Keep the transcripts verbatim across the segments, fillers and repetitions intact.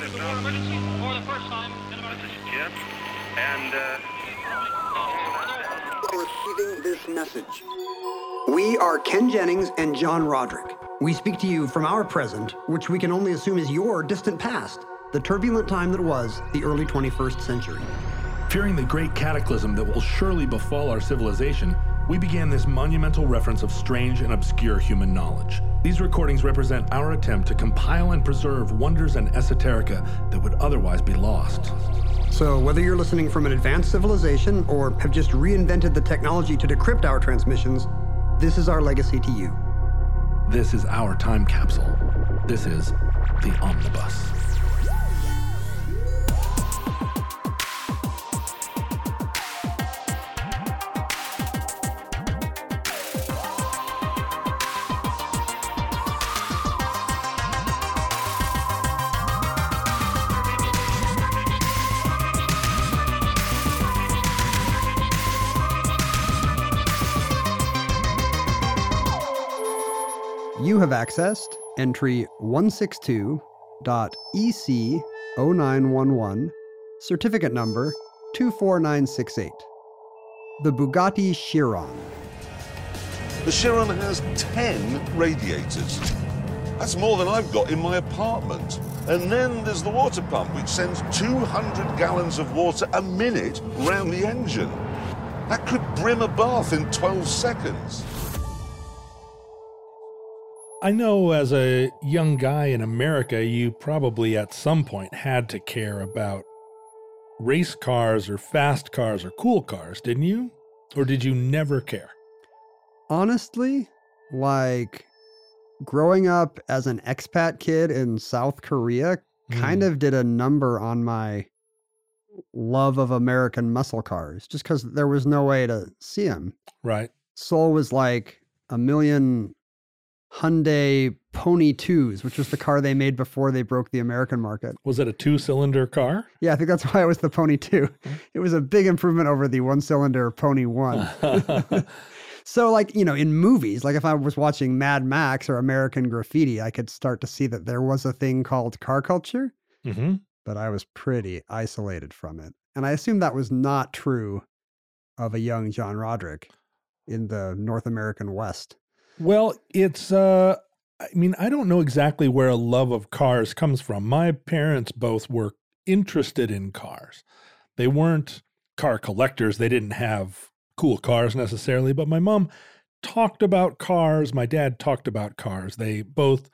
Lift off. For the first time in about a minute. Yes. And, uh... receiving this message. We are Ken Jennings and John Roderick. We speak to you from our present, which we can only assume is your distant past, the turbulent time that was the early twenty-first century. Fearing the great cataclysm that will surely befall our civilization, we began this monumental reference of strange and obscure human knowledge. These recordings represent our attempt to compile and preserve wonders and esoterica that would otherwise be lost. So whether you're listening from an advanced civilization or have just reinvented the technology to decrypt our transmissions, this is our legacy to you. This is our time capsule. This is the Omnibus. You have accessed entry one six two dot E C zero nine one one, certificate number two four nine six eight, the Bugatti Chiron. The Chiron has ten radiators. That's more than I've got in my apartment. And then there's the water pump, which sends two hundred gallons of water a minute round the engine. That could brim a bath in twelve seconds. I know as a young guy in America, you probably at some point had to care about race cars or fast cars or cool cars, didn't you? Or did you never care? Honestly, like growing up as an expat kid in South Korea mm. kind of did a number on my love of American muscle cars just because there was no way to see them. Right. Seoul was like a million Hyundai Pony twos, which was the car they made before they broke the American market. Was it a two-cylinder car? Yeah, I think that's why it was the Pony two. It was a big improvement over the one-cylinder Pony one. So, like, you know, in movies, like if I was watching Mad Max or American Graffiti, I could start to see that there was a thing called car culture, mm-hmm. but I was pretty isolated from it. And I assume that was not true of a young John Roderick in the North American West. Well, it's, uh, I mean, I don't know exactly where a love of cars comes from. My parents both were interested in cars. They weren't car collectors. They didn't have cool cars necessarily, but my mom talked about cars. My dad talked about cars. They both,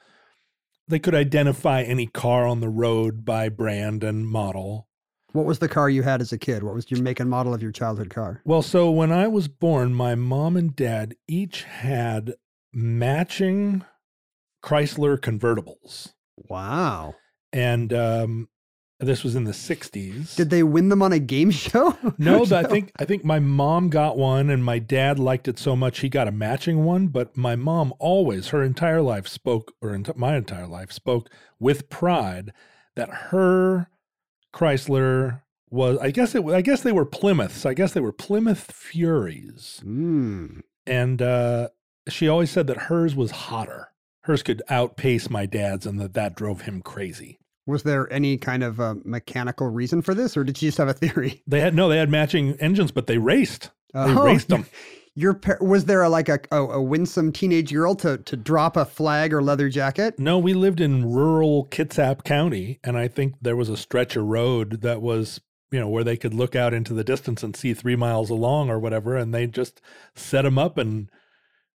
they could identify any car on the road by brand and model. What was the car you had as a kid? What was your make and model of your childhood car? Well, so when I was born, my mom and dad each had matching Chrysler convertibles. Wow. And um, this was in the sixties. Did they win them on a game show? No, I think I think my mom got one and my dad liked it so much he got a matching one. But my mom always, her entire life spoke, or ent- my entire life spoke with pride that her Chrysler was, I guess it I guess they were Plymouths. I guess they were Plymouth Furies. Mm. And uh, she always said that hers was hotter. Hers could outpace my dad's and that that drove him crazy. Was there any kind of uh, mechanical reason for this, or did she just have a theory? They had, no, they had matching engines, but they raced. Uh, they oh. raced them. Your par- was there a, like a, a a winsome teenage girl to to drop a flag or leather jacket? No, we lived in rural Kitsap County, and I think there was a stretch of road that was, you know, where they could look out into the distance and see three miles along or whatever, and they just set them up and,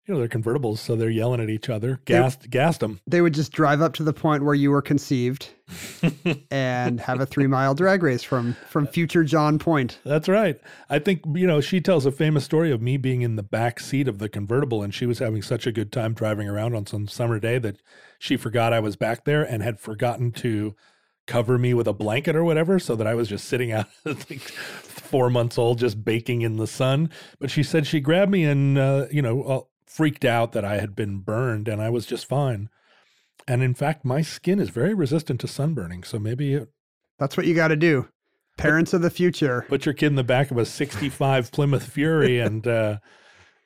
you know, they're convertibles, so they're yelling at each other, gassed, they, gassed them. They would just drive up to the point where you were conceived and have a three-mile drag race from from future John Point. That's right. I think, you know, she tells a famous story of me being in the back seat of the convertible, and she was having such a good time driving around on some summer day that she forgot I was back there and had forgotten to cover me with a blanket or whatever, so that I was just sitting out like four months old, just baking in the sun. But she said she grabbed me and, uh, you know, uh, freaked out that I had been burned, and I was just fine. And in fact, my skin is very resistant to sunburning, so maybe it... That's what you got to do. Parents put, of the future. Put your kid in the back of a sixty-five Plymouth Fury and uh,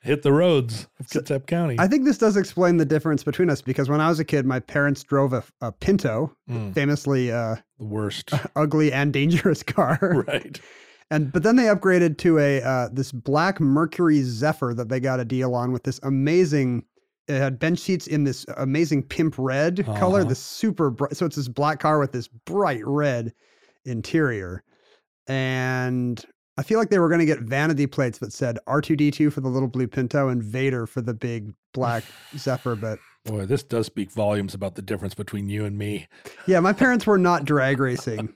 hit the roads of Kitsap County. I think this does explain the difference between us, because when I was a kid, my parents drove a, a Pinto, mm. famously uh, The worst. Ugly and dangerous car. Right. And but then they upgraded to a uh, this black Mercury Zephyr that they got a deal on with this amazing, it had bench seats in this amazing pimp red uh-huh. color, this super bright. So it's this black car with this bright red interior. And I feel like they were going to get vanity plates that said R two D two for the little blue Pinto and Vader for the big black Zephyr, but... Boy, this does speak volumes about the difference between you and me. Yeah, my parents were not drag racing.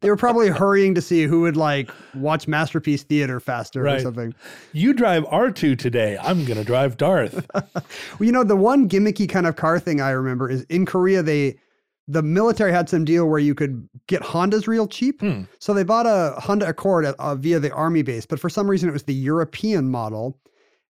They were probably hurrying to see who would, like, watch Masterpiece Theater faster right. or something. You drive R two today. I'm going to drive Darth. Well, you know, the one gimmicky kind of car thing I remember is in Korea, they... the military had some deal where you could get Hondas real cheap. Hmm. So they bought a Honda Accord at, uh, via the army base, but for some reason it was the European model.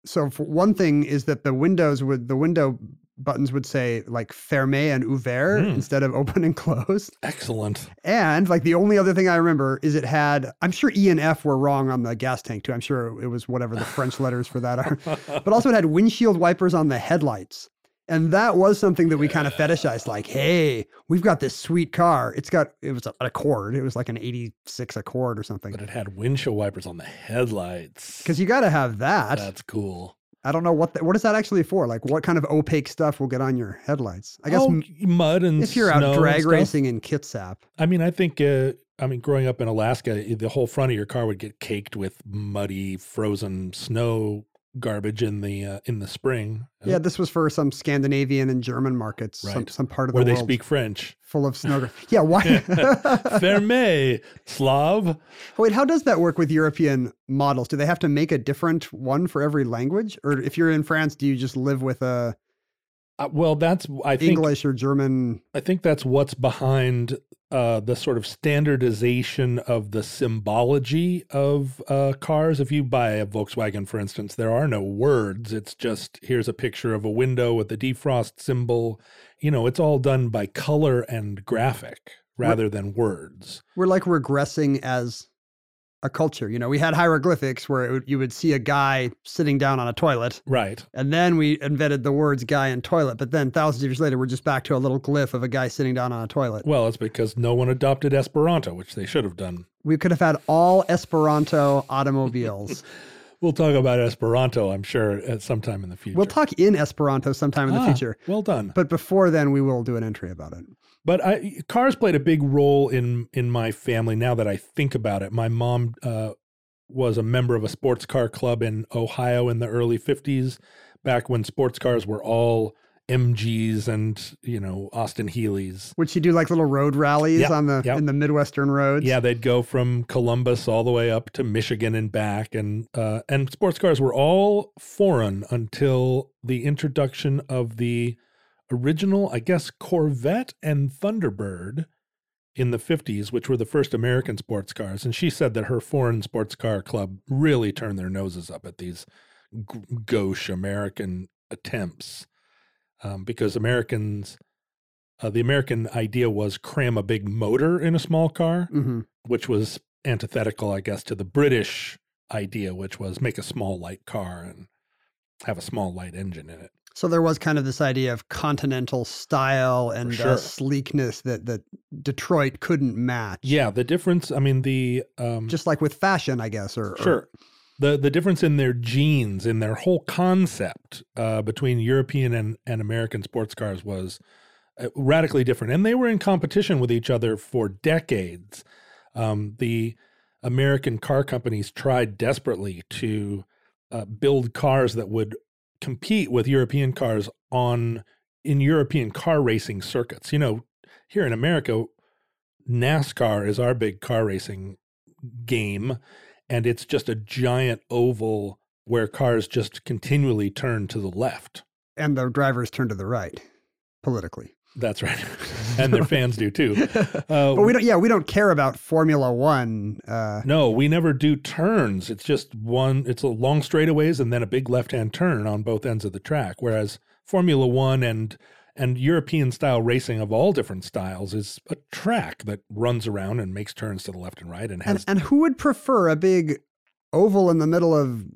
So for one thing is that the windows would, the window buttons would say like ferme and ouvert hmm. instead of open and close. Excellent. And like the only other thing I remember is it had, I'm sure E and F were wrong on the gas tank too. I'm sure it was whatever the French letters for that are, but also it had windshield wipers on the headlights. And that was something that we kind of fetishized, like, hey, we've got this sweet car. It's got, it was an Accord. It was like an eighty-six Accord or something. But it had windshield wipers on the headlights. Because you got to have that. That's cool. I don't know what, the, what is that actually for? Like, what kind of opaque stuff will get on your headlights? I guess oh, mud and if you're snow out drag racing in Kitsap. I mean, I think, uh, I mean, growing up in Alaska, the whole front of your car would get caked with muddy, frozen snow garbage in the uh, in the spring. Yeah, this was for some Scandinavian and German markets, right. some, some part of where the world. Where they speak French. Full of snow. Yeah, why? Ferme, Slav. Oh, wait, how does that work with European models? Do they have to make a different one for every language? Or if you're in France, do you just live with a... Uh, well, that's, I think... English or German... I think that's what's behind uh, the sort of standardization of the symbology of uh, cars. If you buy a Volkswagen, for instance, there are no words. It's just, here's a picture of a window with the defrost symbol. You know, it's all done by color and graphic rather we're, than words. We're like regressing as a culture. You know, we had hieroglyphics where it would, you would see a guy sitting down on a toilet. Right. And then we invented the words guy and toilet. But then thousands of years later, we're just back to a little glyph of a guy sitting down on a toilet. Well, it's because no one adopted Esperanto, which they should have done. We could have had all Esperanto automobiles. We'll talk about Esperanto, I'm sure, at sometime in the future. We'll talk in Esperanto sometime in ah, the future. Well done. But before then, we will do an entry about it. But I, cars played a big role in in my family now that I think about it. My mom uh, was a member of a sports car club in Ohio in the early fifties, back when sports cars were all M Gs and, you know, Austin Healys. Would she do like little road rallies yep, on the yep. in the Midwestern roads? Yeah, they'd go from Columbus all the way up to Michigan and back. And, uh, and sports cars were all foreign until the introduction of the original, I guess, Corvette and Thunderbird in the fifties, which were the first American sports cars. And she said that her foreign sports car club really turned their noses up at these g- gauche American attempts um, because Americans, uh, the American idea was cram a big motor in a small car, mm-hmm. which was antithetical, I guess, to the British idea, which was make a small light car and have a small light engine in it. So there was kind of this idea of continental style and sure. uh, sleekness that, that Detroit couldn't match. Yeah, the difference, I mean, the... Um, just like with fashion, I guess. or Sure. Or, the the difference in their genes, in their whole concept uh, between European and, and American sports cars was uh, radically different. And they were in competition with each other for decades. Um, the American car companies tried desperately to uh, build cars that would compete with European cars on in European car racing circuits. You know, here in America, NASCAR is our big car racing game, and it's just a giant oval where cars just continually turn to the left. And the drivers turn to the right, politically. That's right. And their fans do too. Uh, but we don't, yeah, we don't care about Formula One. Uh, no, we never do turns. It's just one, it's a long straightaways and then a big left-hand turn on both ends of the track. Whereas Formula One and, and European style racing of all different styles is a track that runs around and makes turns to the left and right. And, has, and, and who would prefer a big oval in the middle of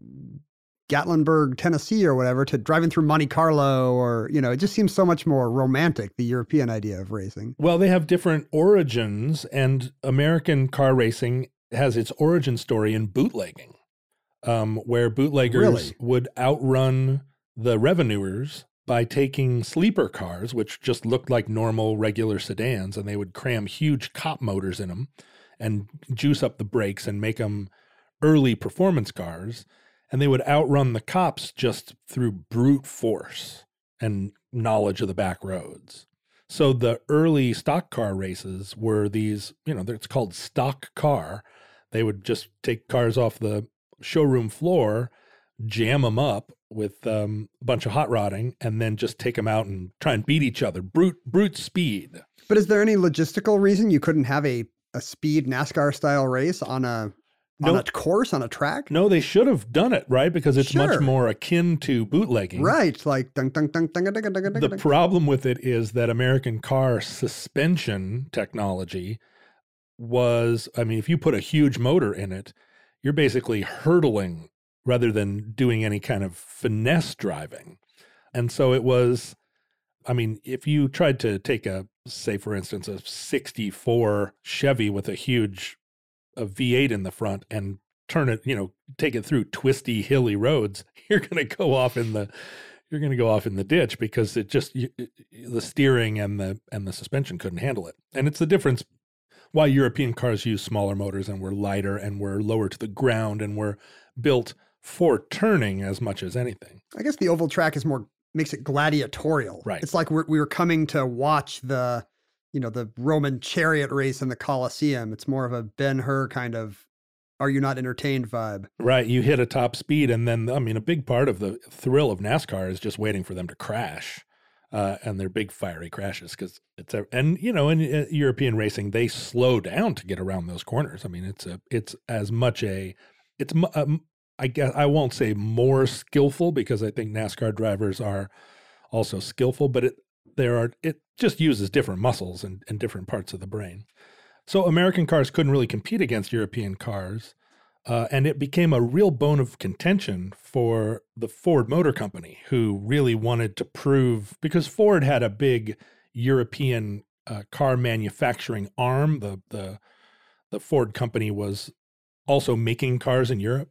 Gatlinburg, Tennessee or whatever to driving through Monte Carlo or, you know, it just seems so much more romantic, the European idea of racing. Well, they have different origins, and American car racing has its origin story in bootlegging, um, where bootleggers really? would outrun the revenuers by taking sleeper cars, which just looked like normal, regular sedans, and they would cram huge cop motors in them and juice up the brakes and make them early performance cars. And they would outrun the cops just through brute force and knowledge of the back roads. So the early stock car races were these, you know, it's called stock car. They would just take cars off the showroom floor, jam them up with um, a bunch of hot rodding, and then just take them out and try and beat each other. Brute, brute speed. But is there any logistical reason you couldn't have a, a speed NASCAR style race on a... No, on a course, on a track? No, they should have done it, right? Because it's sure. much more akin to bootlegging. Right. Like dun, dun, dun, dun, dun, dun, dun, dun. The problem with it is that American car suspension technology was, I mean, if you put a huge motor in it, you're basically hurtling rather than doing any kind of finesse driving. And so it was, I mean, if you tried to take a, say, for instance, a sixty-four Chevy with a huge a V eight in the front and turn it, you know, take it through twisty, hilly roads, you're going to go off in the, you're going to go off in the ditch because it just, you, the steering and the, and the suspension couldn't handle it. And it's the difference why European cars use smaller motors and were lighter and were lower to the ground and were built for turning as much as anything. I guess the oval track is more, makes it gladiatorial. Right. It's like we're, we were coming to watch the, you know, the Roman chariot race in the Colosseum. It's more of a Ben-Hur kind of, are you not entertained vibe. Right. You hit a top speed. And then, I mean, a big part of the thrill of NASCAR is just waiting for them to crash uh, and their big fiery crashes. Cause it's a, and you know, in uh, European racing, they slow down to get around those corners. I mean, it's a, it's as much a, it's, um, I guess I won't say more skillful because I think NASCAR drivers are also skillful, but it, there are, it just uses different muscles and, and different parts of the brain. So American cars couldn't really compete against European cars. Uh, and it became a real bone of contention for the Ford Motor Company, who really wanted to prove, because Ford had a big European uh, car manufacturing arm. The, the, the Ford company was also making cars in Europe.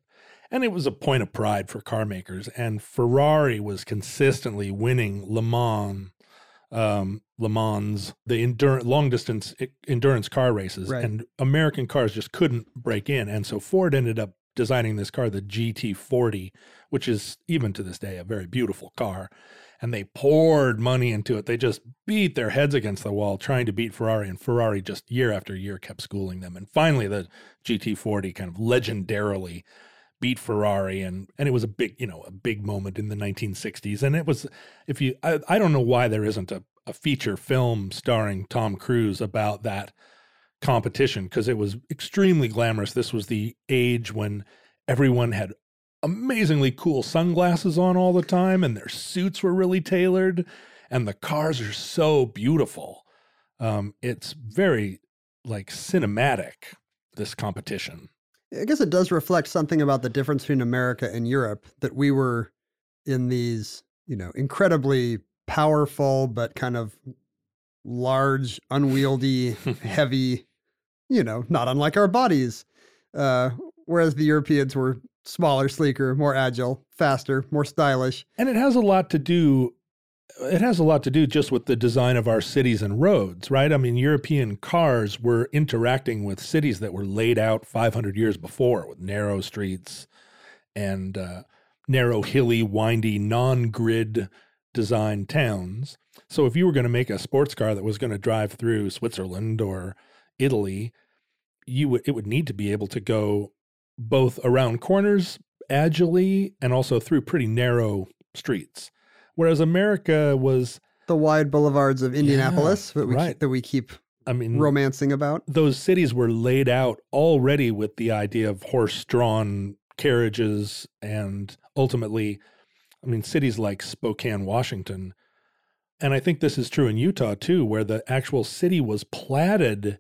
And it was a point of pride for car makers. And Ferrari was consistently winning Le Mans Um, Le Mans, the endurance, long distance endurance car races, right. And American cars just couldn't break in. And so Ford ended up designing this car, the G T forty, which is even to this day a very beautiful car. And they poured money into it. They just beat their heads against the wall trying to beat Ferrari. And Ferrari just year after year kept schooling them. And finally, the G T forty kind of legendarily beat Ferrari, and, and it was a big, you know, a big moment in the nineteen sixties. And it was, if you, I, I don't know why there isn't a, a feature film starring Tom Cruise about that competition, because it was extremely glamorous. This was the age when everyone had amazingly cool sunglasses on all the time, and their suits were really tailored, and the cars are so beautiful. Um, it's very, like, cinematic, this competition. I guess it does reflect something about the difference between America and Europe, that we were in these, you know, incredibly powerful, but kind of large, unwieldy, heavy, you know, not unlike our bodies. Uh, whereas the Europeans were smaller, sleeker, more agile, faster, more stylish. And it has a lot to do, it has a lot to do just with the design of our cities and roads, right? I mean, European cars were interacting with cities that were laid out five hundred years before with narrow streets and uh, narrow, hilly, windy, non-grid design towns. So if you were going to make a sports car that was going to drive through Switzerland or Italy, you would, it would need to be able to go both around corners agilely and also through pretty narrow streets. Whereas America was the wide boulevards of Indianapolis, yeah, that, we, right. that we keep I mean, romancing about. Those cities were laid out already with the idea of horse-drawn carriages, and ultimately, I mean, cities like Spokane, Washington. And I think this is true in Utah, too, where the actual city was platted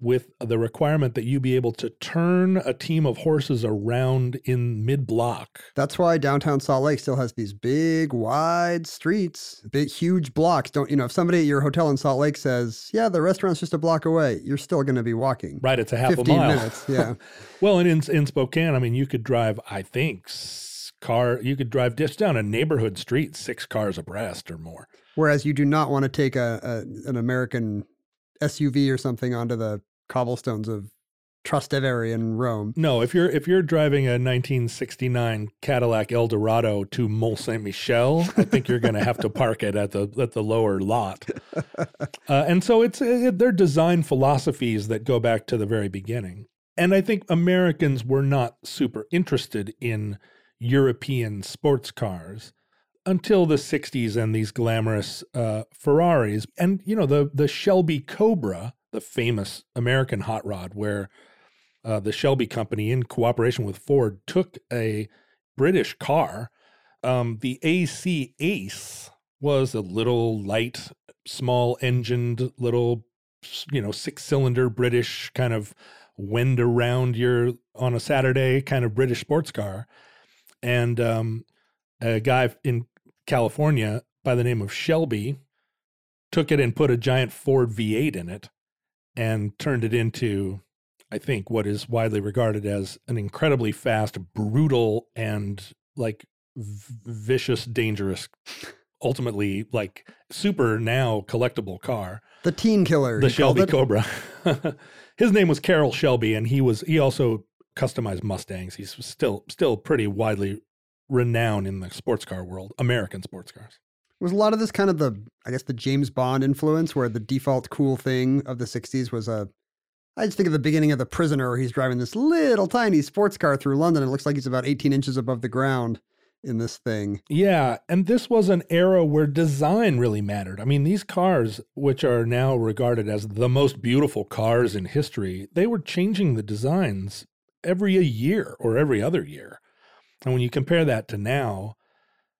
with the requirement that you be able to turn a team of horses around in mid-block. That's why downtown Salt Lake still has these big, wide streets, big, huge blocks. Don't, you know, if somebody at your hotel in Salt Lake says, yeah, the restaurant's just a block away, you're still going to be walking. Right, it's a half a mile. fifteen minutes, yeah. Well, and in, in Spokane, I mean, you could drive, I think, car, you could drive just down a neighborhood street, six cars abreast or more. Whereas you do not want to take a, a an American S U V or something onto the cobblestones of Trastevere, Rome. No, if you're if you're driving a nineteen sixty-nine Cadillac Eldorado to Mont Saint Michel, I think you're going to have to park it at the at the lower lot. Uh, and so it's it, they're design philosophies that go back to the very beginning. And I think Americans were not super interested in European sports cars until the sixties and these glamorous uh, Ferraris. And, you know, the, the Shelby Cobra, the famous American hot rod, where uh, the Shelby company, in cooperation with Ford, took a British car. Um, the A C Ace was a little light, small-engined, little, you know, six-cylinder British kind of wind around your on a Saturday kind of British sports car. And um, a guy in California by the name of Shelby took it and put a giant Ford V eight in it and turned it into, I think, what is widely regarded as an incredibly fast, brutal, and, like, v- vicious, dangerous, ultimately, like, super now collectible car. The teen killer. The Shelby Cobra. His name was Carroll Shelby, and he was he also customized Mustangs. He's still still pretty widely renowned in the sports car world, American sports cars. Was a lot of this kind of the, I guess, the James Bond influence, where the default cool thing of the sixties was a, I just think of the beginning of The Prisoner, where he's driving this little tiny sports car through London. It looks like he's about eighteen inches above the ground in this thing. Yeah, and this was an era where design really mattered. I mean, these cars, which are now regarded as the most beautiful cars in history, they were changing the designs every a year or every other year. And when you compare that to now,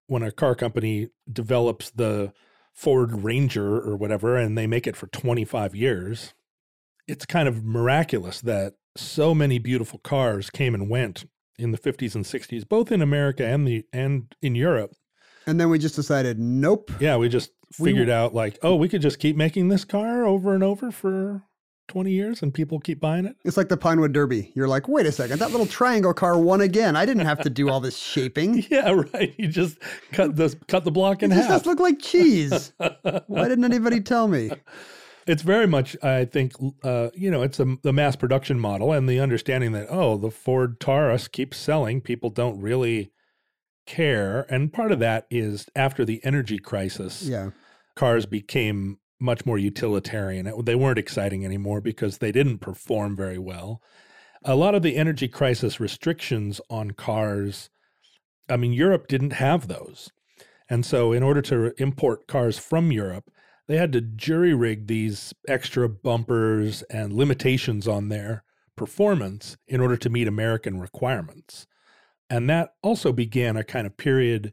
when a car company develops the Ford Ranger or whatever, and they make it for twenty-five years, it's kind of miraculous that so many beautiful cars came and went in the fifties and sixties, both in America and the and in Europe. And then we just decided, nope. Yeah, we just figured we, out like, oh, we could just keep making this car over and over for twenty years and people keep buying it. It's like the Pinewood Derby. You're like, wait a second, that little triangle car won again. I didn't have to do all this shaping. Yeah, right. You just cut the, cut the block in half. It just look like cheese. Why didn't anybody tell me? It's very much, I think, uh, you know, it's a, the mass production model and the understanding that, oh, the Ford Taurus keeps selling. People don't really care. And part of that is after the energy crisis, yeah, cars became much more utilitarian. They weren't exciting anymore because they didn't perform very well. A lot of the energy crisis restrictions on cars, I mean, Europe didn't have those. And so in order to import cars from Europe, they had to jury-rig these extra bumpers and limitations on their performance in order to meet American requirements. And that also began a kind of period.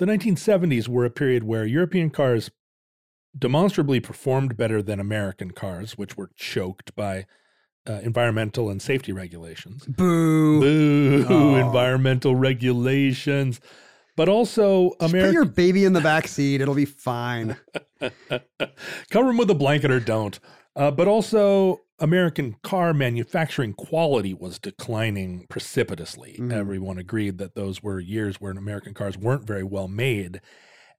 The nineteen seventies were a period where European cars demonstrably performed better than American cars, which were choked by uh, environmental and safety regulations. Boo. Boo. Oh. Environmental regulations. But also America. Put your baby in the backseat. It'll be fine. Cover him with a blanket or don't. Uh, but also American car manufacturing quality was declining precipitously. Mm. Everyone agreed that those were years where American cars weren't very well made.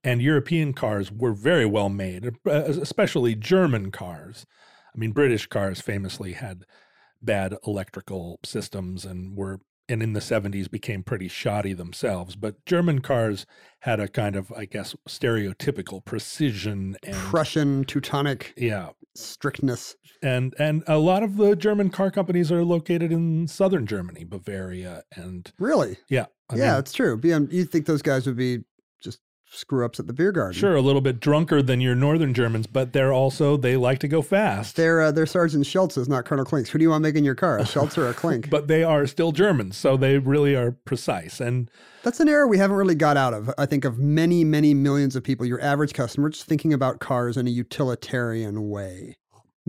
And European cars were very well made, especially German cars. I mean, British cars famously had bad electrical systems and were, and in the seventies became pretty shoddy themselves. But German cars had a kind of, I guess, stereotypical precision and Prussian Teutonic, yeah, strictness. And and a lot of the German car companies are located in southern Germany, Bavaria, and really, yeah, I yeah, mean, it's true. B M, you think those guys would be screw-ups at the beer garden. Sure, a little bit drunker than your northern Germans, but they're also, they like to go fast. They're, uh, they're Sergeant Schultzes, not Colonel Klinks. Who do you want making your car, a Schultz or a Klink? But they are still Germans, so they really are precise. And that's an era we haven't really got out of. I think of many, many millions of people, your average customer, just thinking about cars in a utilitarian way.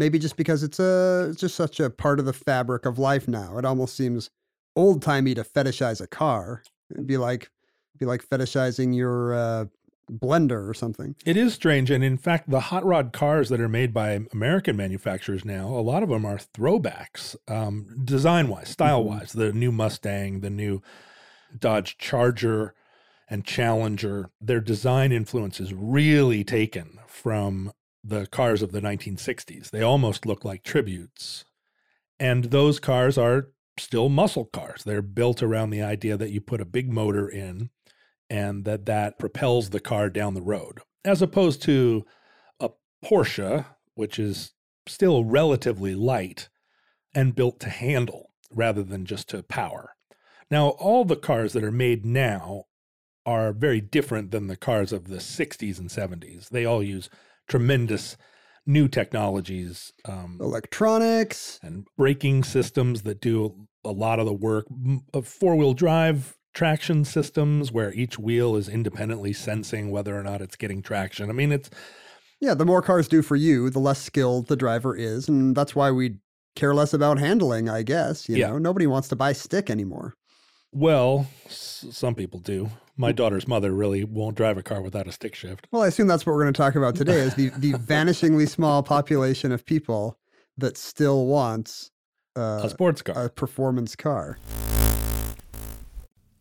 Maybe just because it's a it's just such a part of the fabric of life now. It almost seems old timey to fetishize a car. It'd be like it'd be like fetishizing your uh, blender or something. It is strange, and in fact, the hot rod cars that are made by American manufacturers now, a lot of them are throwbacks, um, design wise, style wise. Mm-hmm. The new Mustang, the new Dodge Charger, and Challenger, their design influence is really taken from the cars of the nineteen sixties. They almost look like tributes. And those cars are still muscle cars. They're built around the idea that you put a big motor in and that that propels the car down the road, as opposed to a Porsche, which is still relatively light and built to handle rather than just to power. Now, all the cars that are made now are very different than the cars of the sixties and seventies. They all use tremendous new technologies. Um, Electronics. And braking systems that do a lot of the work. Four-wheel drive traction systems where each wheel is independently sensing whether or not it's getting traction. I mean, it's... Yeah, the more cars do for you, the less skilled the driver is. And that's why we care less about handling, I guess. You yeah. know, nobody wants to buy stick anymore. Well, s- some people do. My daughter's mother really won't drive a car without a stick shift. Well, I assume that's what we're going to talk about today is the, the vanishingly small population of people that still wants uh, a sports car, a performance car.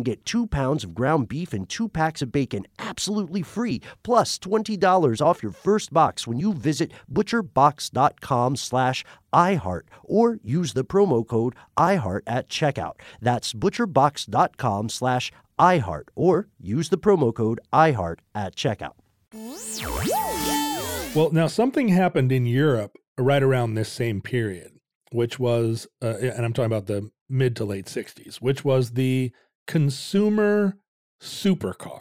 get two pounds of ground beef and two packs of bacon absolutely free, plus twenty dollars off your first box when you visit butcherbox.com slash iHeart or use the promo code iHeart at checkout. That's butcherbox.com slash iHeart or use the promo code iHeart at checkout. Well, now something happened in Europe right around this same period, which was, uh, and I'm talking about the mid to late sixties, which was the consumer supercar.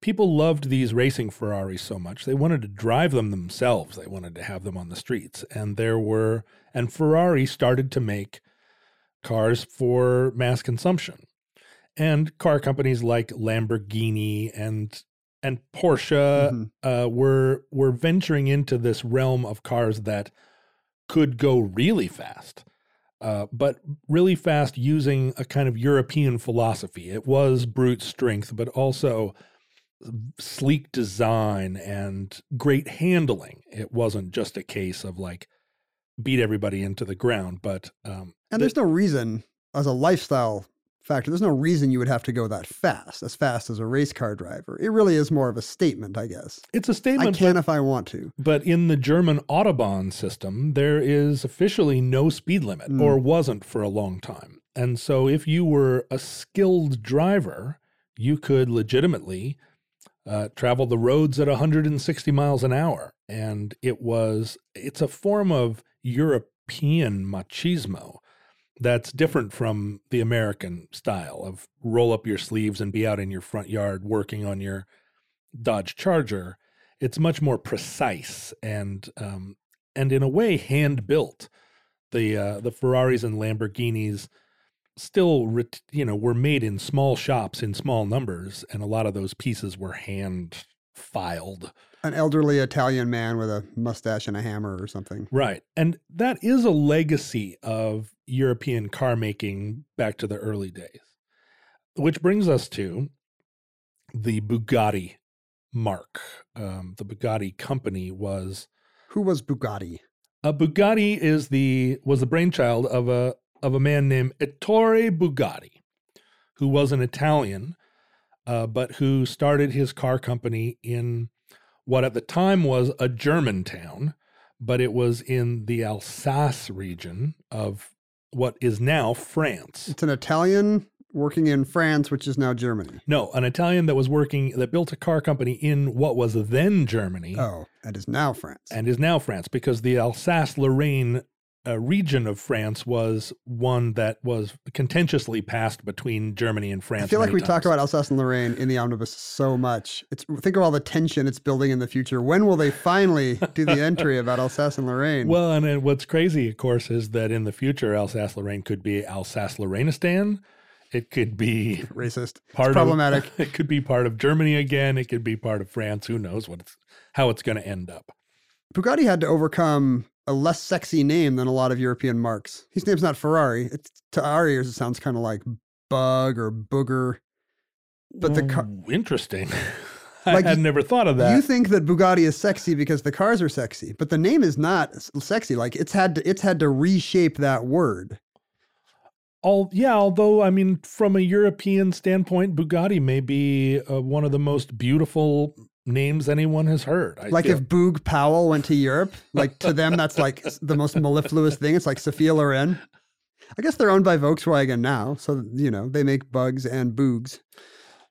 People loved these racing Ferraris so much. They wanted to drive them themselves. They wanted to have them on the streets. And there were, and Ferrari started to make cars for mass consumption. And car companies like Lamborghini and and Porsche mm-hmm. uh, were were venturing into this realm of cars that could go really fast. Uh, but really fast using a kind of European philosophy. It was brute strength, but also sleek design and great handling. It wasn't just a case of like beat everybody into the ground, but... Um, and there's th- no reason, as a lifestyle factor, there's no reason you would have to go that fast, as fast as a race car driver. It really is more of a statement, I guess. It's a statement. I can but, if I want to. But in the German Autobahn system, there is officially no speed limit, mm. or wasn't for a long time. And so if you were a skilled driver, you could legitimately uh, travel the roads at one hundred sixty miles an hour. And it was, it's a form of European machismo that's different from the American style of roll up your sleeves and be out in your front yard working on your Dodge Charger. It's much more precise and um, and in a way hand-built. The uh, the Ferraris and Lamborghinis still ret- you know were made in small shops in small numbers, and a lot of those pieces were hand filed. An elderly Italian man with a mustache and a hammer or something. Right. And that is a legacy of European car making back to the early days, which brings us to the Bugatti mark. Um, the Bugatti company was... Who was Bugatti? A Bugatti is the was the brainchild of a of a man named Ettore Bugatti, who was an Italian, uh, but who started his car company in what at the time was a German town, but it was in the Alsace region of what is now France. It's an Italian working in France, which is now Germany. No, an Italian that was working, that built a car company in what was then Germany. Oh, and is now France. And is now France, because the Alsace-Lorraine uh, region of France was one that was contentiously passed between Germany and France. I feel like we times. talk about Alsace and Lorraine in the omnibus so much. It's think of all the tension it's building in the future. When will they finally do the entry about Alsace and Lorraine? Well, and, and what's crazy, of course, is that in the future, Alsace-Lorraine could be Alsace-Lorrainistan. It could be racist. Part it's problematic. Of, it could be part of Germany again. It could be part of France. Who knows what it's, how it's going to end up. Bugatti had to overcome a less sexy name than a lot of European marques. His name's not Ferrari. It's, to our ears, it sounds kind of like bug or booger. But the car- Ooh, interesting. I like had you, never thought of that. You think that Bugatti is sexy because the cars are sexy, but the name is not sexy. Like it's had to, it's had to reshape that word. All, yeah, although, I mean, from a European standpoint, Bugatti may be uh, one of the most beautiful names anyone has heard. I like feel. If Boog Powell went to Europe, like to them, that's like the most mellifluous thing. It's like Sophia Loren. I guess they're owned by Volkswagen now. So, you know, they make bugs and boogs.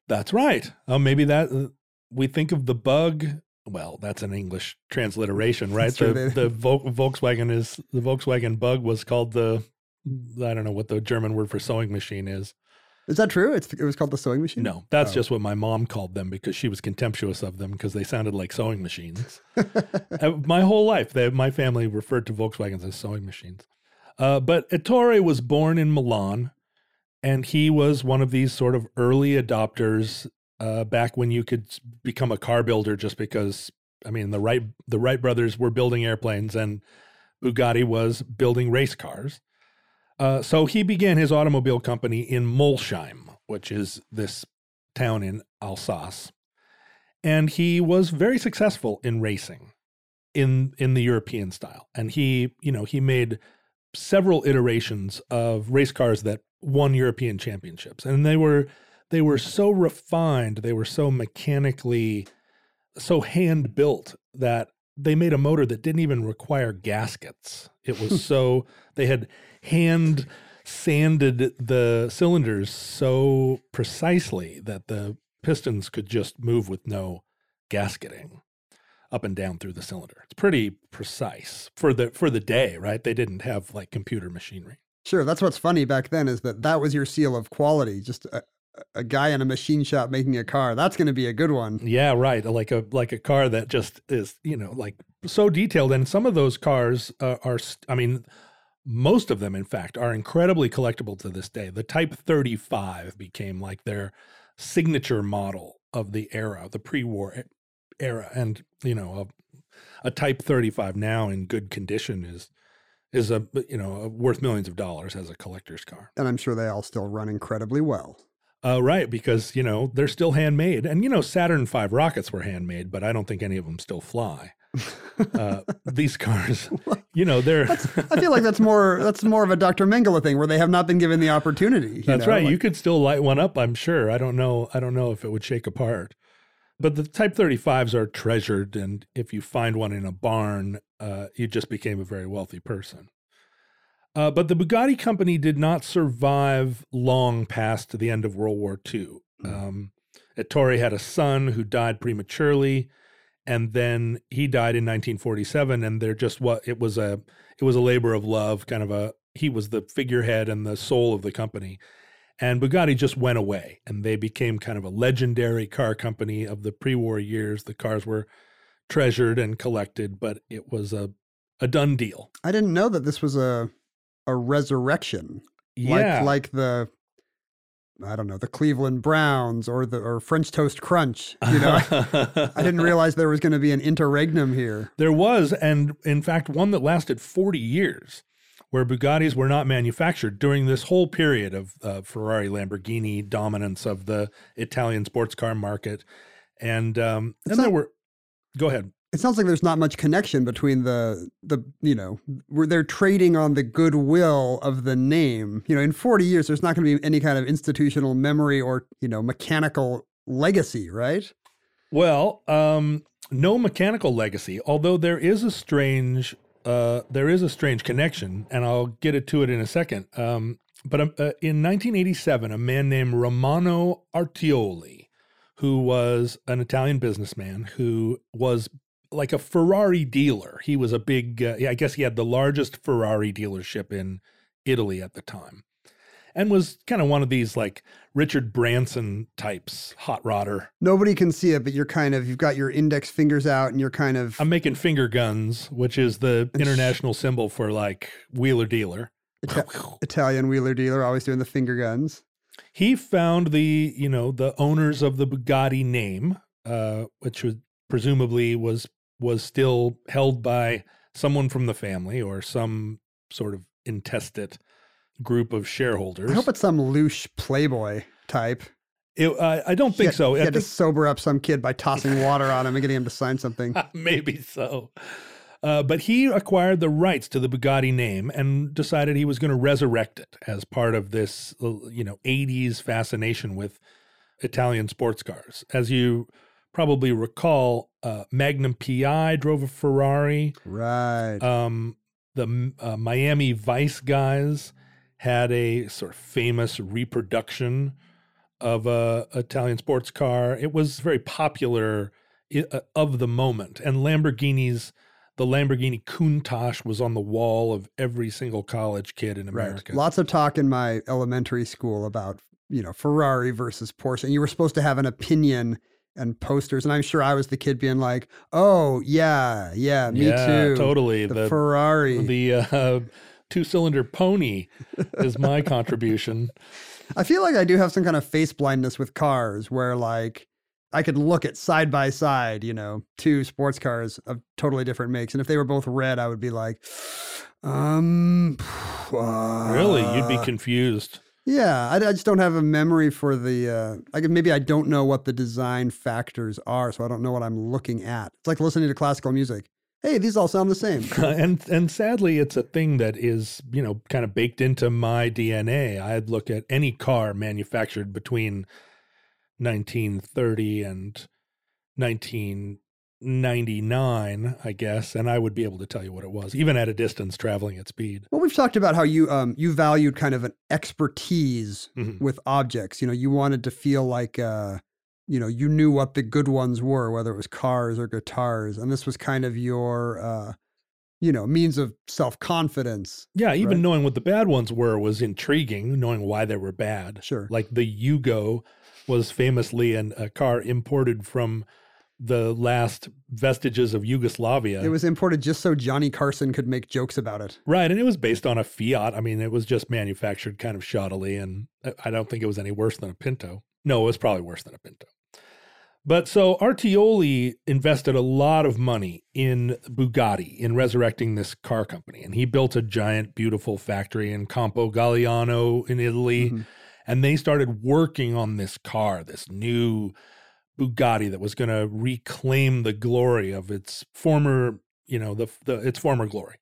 That's right. Oh, maybe that uh, we think of the bug. Well, that's an English transliteration, right? The, they, the Vol- Volkswagen is the Volkswagen bug was called the. I don't know what the German word for sewing machine is. Is that true? It's, it was called the sewing machine? No, that's oh. just what my mom called them because she was contemptuous of them because they sounded like sewing machines. My whole life, they, my family referred to Volkswagens as sewing machines. Uh, but Ettore was born in Milan, and he was one of these sort of early adopters uh, back when you could become a car builder just because, I mean, the Wright, the Wright brothers were building airplanes and Bugatti was building race cars. Uh, so he began his automobile company in Molsheim, which is this town in Alsace. And he was very successful in racing in, in the European style. And he, you know, he made several iterations of race cars that won European championships. And they were, they were so refined, they were so mechanically, so hand-built that they made a motor that didn't even require gaskets. It was so, they had hand sanded the cylinders so precisely that the pistons could just move with no gasketing up and down through the cylinder. It's pretty precise for the, for the day, right? They didn't have like computer machinery. Sure. That's what's funny back then is that that was your seal of quality. Just a, a guy in a machine shop making a car. That's going to be a good one. Yeah. Right. Like a, like a car that just is, you know, like so detailed. And some of those cars uh, are, I mean, most of them, in fact, are incredibly collectible to this day. The Type thirty-five became like their signature model of the era, the pre-war era. And, you know, a, a Type thirty-five now in good condition is, is a, you know, worth millions of dollars as a collector's car. And I'm sure they all still run incredibly well. Uh, right, because, you know, they're still handmade. And, you know, Saturn V rockets were handmade, but I don't think any of them still fly. uh, these cars, you know, they're... I feel like that's more that's more of a Doctor Mengele thing where they have not been given the opportunity. You that's know? Right. Like, you could still light one up, I'm sure. I don't know. I don't know if it would shake apart. But the Type thirty-fives are treasured, and if you find one in a barn, uh, you just became a very wealthy person. Uh, but the Bugatti company did not survive long past the end of World War Two. Um, Ettore had a son who died prematurely, and then he died in nineteen forty-seven. And they're just what it was a it was a labor of love, kind of a he was the figurehead and the soul of the company, and Bugatti just went away, and they became kind of a legendary car company of the pre-war years. The cars were treasured and collected, but it was a a done deal. I didn't know that this was a. A resurrection, yeah. like like the, I don't know, the Cleveland Browns or the or French Toast Crunch. You know, I, I didn't realize there was going to be an interregnum here. There was, and in fact, one that lasted forty years, where Bugattis were not manufactured during this whole period of uh, Ferrari Lamborghini dominance of the Italian sports car market, and um, and not- there were. Go ahead. It sounds like there's not much connection between the, the you know, where they're trading on the goodwill of the name. You know, in forty years, there's not going to be any kind of institutional memory or, you know, mechanical legacy, right? Well, um, no mechanical legacy, although there is a strange uh, there is a strange connection, and I'll get it to it in a second. Um, but uh, in nineteen eighty-seven, a man named Romano Artioli, who was an Italian businessman who was like a Ferrari dealer. He was a big, uh, I guess he had the largest Ferrari dealership in Italy at the time, and was kind of one of these like Richard Branson types, hot rodder. Nobody can see it, but you're kind of, you've got your index fingers out and you're kind of... I'm making finger guns, which is the international symbol for like wheeler dealer. Ita- Italian wheeler dealer, always doing the finger guns. He found the, you know, the owners of the Bugatti name, uh, which was presumably was, was still held by someone from the family or some sort of intestate group of shareholders. I hope it's some louche playboy type. It, uh, I don't think he had, so. He I had think... to sober up some kid by tossing water on him and getting him to sign something. Maybe so. Uh, but he acquired the rights to the Bugatti name and decided he was going to resurrect it as part of this, you know, eighties fascination with Italian sports cars. As you probably recall, uh, Magnum P I drove a Ferrari. Right. Um, the uh, Miami Vice guys had a sort of famous reproduction of a Italian sports car. It was very popular I- uh, of the moment, and Lamborghinis. The Lamborghini Countach was on the wall of every single college kid in America. Right. Lots of talk in my elementary school about, you know, Ferrari versus Porsche. And you were supposed to have an opinion and posters. And I'm sure I was the kid being like, oh, yeah, yeah, me yeah, too. Totally. The, the Ferrari. The uh, two-cylinder pony is my contribution. I feel like I do have some kind of face blindness with cars where like, I could look at side by side, you know, two sports cars of totally different makes. And if they were both red, I would be like, um, uh, really, you'd be confused. Yeah. I, I just don't have a memory for the, uh, I could, maybe I don't know what the design factors are. So I don't know what I'm looking at. It's like listening to classical music. Hey, these all sound the same. and, and sadly it's a thing that is, you know, kind of baked into my D N A. I'd look at any car manufactured between nineteen thirty and nineteen ninety-nine, I guess, and I would be able to tell you what it was, even at a distance traveling at speed. Well, we've talked about how you um you valued kind of an expertise mm-hmm. with objects. You know, you wanted to feel like, uh, you know, you knew what the good ones were, whether it was cars or guitars, and this was kind of your, uh, you know, means of self-confidence. Yeah, even right? knowing what the bad ones were was intriguing, knowing why they were bad. Sure. Like the Yugo was famously an, a car imported from the last vestiges of Yugoslavia. It was imported just so Johnny Carson could make jokes about it. Right, and it was based on a Fiat. I mean, it was just manufactured kind of shoddily, and I don't think it was any worse than a Pinto. No, it was probably worse than a Pinto. But so Artioli invested a lot of money in Bugatti, in resurrecting this car company, and he built a giant, beautiful factory in Campo Galliano in Italy, mm-hmm. and they started working on this car, this new Bugatti that was going to reclaim the glory of its former, you know, the, the its former glory.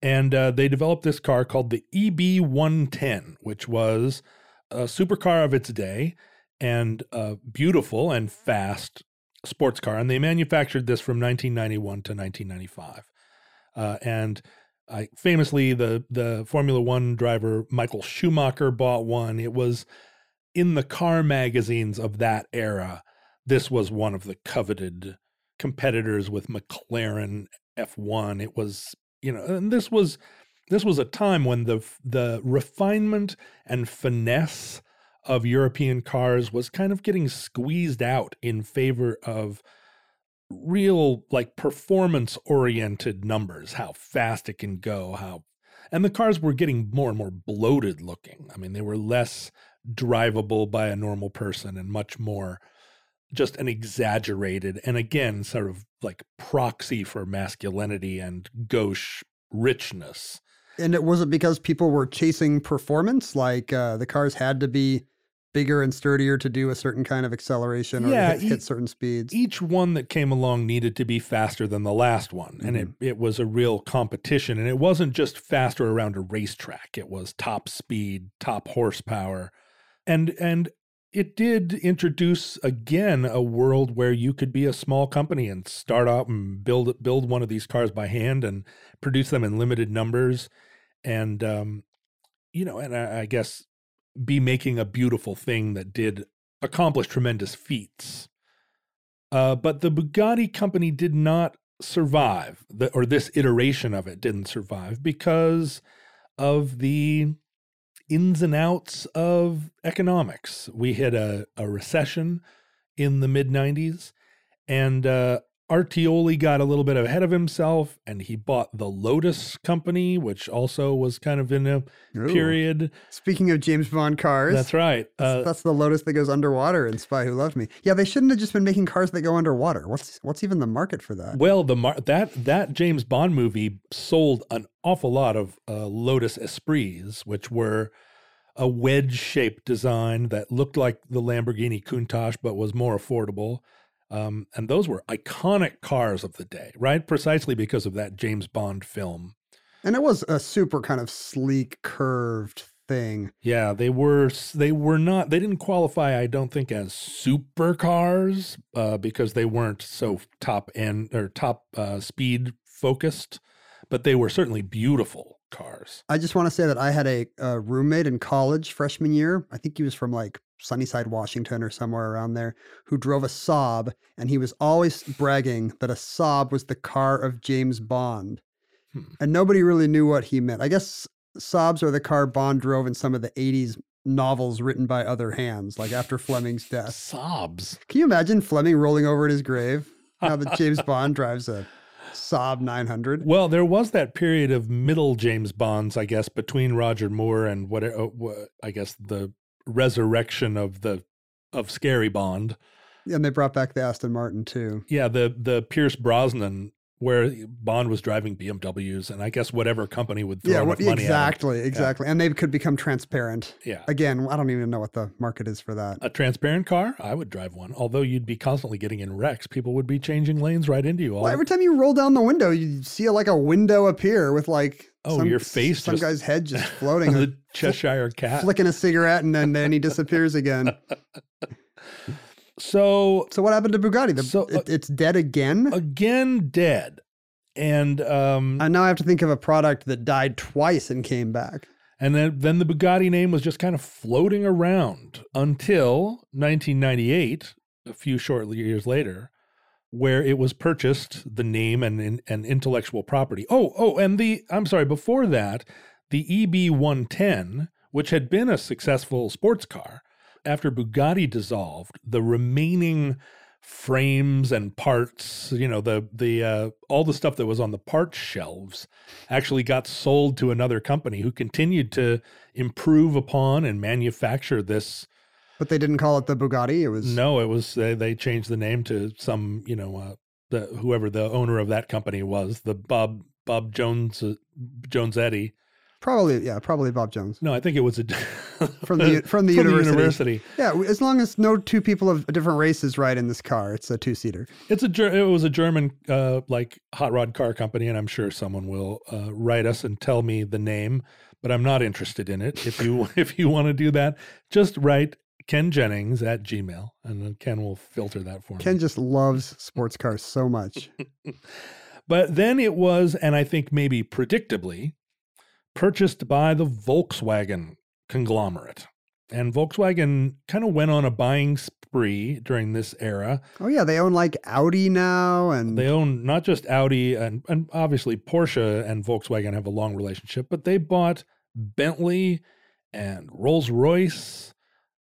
And uh, they developed this car called the E B one ten, which was a supercar of its day and a beautiful and fast sports car. And they manufactured this from nineteen ninety-one to nineteen ninety-five. Uh, and... I, famously, the the Formula One driver Michael Schumacher bought one. It was in the car magazines of that era. This was one of the coveted competitors with McLaren F one. It was, you know, and this was this was a time when the the refinement and finesse of European cars was kind of getting squeezed out in favor of real like performance oriented numbers, how fast it can go, how, and the cars were getting more and more bloated looking. I mean, they were less drivable by a normal person and much more just an exaggerated, and again, sort of like proxy for masculinity and gauche richness. And it wasn't because people were chasing performance, like uh, the cars had to be bigger and sturdier to do a certain kind of acceleration or yeah, hit, hit certain speeds. Each one that came along needed to be faster than the last one. Mm-hmm. And it, it was a real competition. And it wasn't just faster around a racetrack. It was top speed, top horsepower. And, and it did introduce, again, a world where you could be a small company and start out and build build one of these cars by hand and produce them in limited numbers and, um, you know, and I, I guess be making a beautiful thing that did accomplish tremendous feats. Uh, but the Bugatti company did not survive, the, or this iteration of it didn't survive because of the ins and outs of economics. We hit a, a recession in the mid nineties, and uh, Artioli got a little bit ahead of himself, and he bought the Lotus company, which also was kind of in a Ooh. period. Speaking of James Bond cars. That's right. Uh, that's, that's the Lotus that goes underwater in Spy Who Loved Me. Yeah, they shouldn't have just been making cars that go underwater. What's what's even the market for that? Well, the mar- that, that James Bond movie sold an awful lot of uh, Lotus Esprits, which were a wedge-shaped design that looked like the Lamborghini Countach, but was more affordable. Um, and those were iconic cars of the day, right? Precisely because of that James Bond film. And it was a super kind of sleek, curved thing. Yeah, they were, they were not, they didn't qualify, I don't think, as supercars uh, because they weren't so top end or top uh, speed focused, but they were certainly beautiful cars. I just want to say that I had a, a roommate in college freshman year. I think he was from like Sunnyside, Washington, or somewhere around there, who drove a Saab, and he was always bragging that a Saab was the car of James Bond. Hmm. And nobody really knew what he meant. I guess Saabs are the car Bond drove in some of the eighties novels written by other hands, like after Fleming's death. Saabs. Can you imagine Fleming rolling over at his grave now that James Bond drives a Saab nine hundred? Well, there was that period of middle James Bonds, I guess, between Roger Moore and what, uh, what I guess the resurrection of the of Scary Bond. Yeah, and they brought back the Aston Martin too. Yeah, the the Pierce Brosnan, where Bond was driving B M Ws, and I guess whatever company would throw yeah, enough money exactly, at him. Exactly, exactly. Yeah. And they could become transparent. Yeah. Again, I don't even know what the market is for that. A transparent car? I would drive one. Although you'd be constantly getting in wrecks. People would be changing lanes right into you. All well, every time you roll down the window, you see like a window appear with like oh, some, your face some just, guy's head just floating. The on, Cheshire cat. Flicking a cigarette, and then, then he disappears again. So, so what happened to Bugatti? The, so, uh, it, it's dead again? Again dead. And um, I now I have to think of a product that died twice and came back. And then, then the Bugatti name was just kind of floating around until nineteen ninety-eight, a few short years later, where it was purchased, the name and, and intellectual property. Oh, oh, and the, I'm sorry, before that, the E B one ten, which had been a successful sports car, after Bugatti dissolved, the remaining frames and parts, you know, the the uh, all the stuff that was on the parts shelves actually got sold to another company who continued to improve upon and manufacture this. But they didn't call it the Bugatti. It was no, it was they, they changed the name to some, you know, uh, the whoever the owner of that company was, the Bob Bob Jones uh, Jonesetti. Probably, yeah, probably Bob Jones. No, I think it was a from the from the, from university. the university. Yeah, as long as no two people of different races ride in this car, it's a two-seater. It's a it was a German uh, like hot rod car company, and I'm sure someone will uh, write us and tell me the name, but I'm not interested in it. If you if you want to do that, just write Ken Jennings at Gmail, and then Ken will filter that for me. Ken just loves sports cars so much. But then it was, and I think maybe predictably, purchased by the Volkswagen conglomerate. And Volkswagen kind of went on a buying spree during this era. Oh, yeah. They own like Audi now. And they own not just Audi, and, and obviously Porsche and Volkswagen have a long relationship, but they bought Bentley and Rolls-Royce.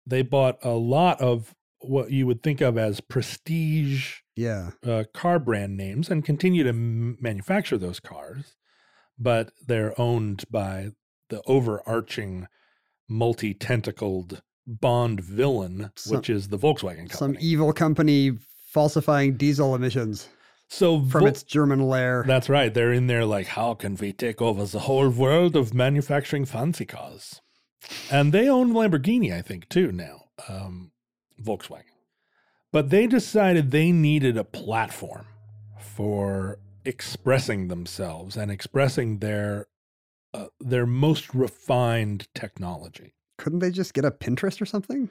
They bought a lot of what you would think of as prestige yeah. uh, car brand names and continue to m- manufacture those cars. But they're owned by the overarching, multi-tentacled Bond villain, some, which is the Volkswagen company. Some evil company falsifying diesel emissions so Vol- from its German lair. That's right. They're in there like, how can we take over the whole world of manufacturing fancy cars? And they own Lamborghini, I think, too now, um, Volkswagen. But they decided they needed a platform for expressing themselves and expressing their uh, their most refined technology. Couldn't they just get a Pinterest or something?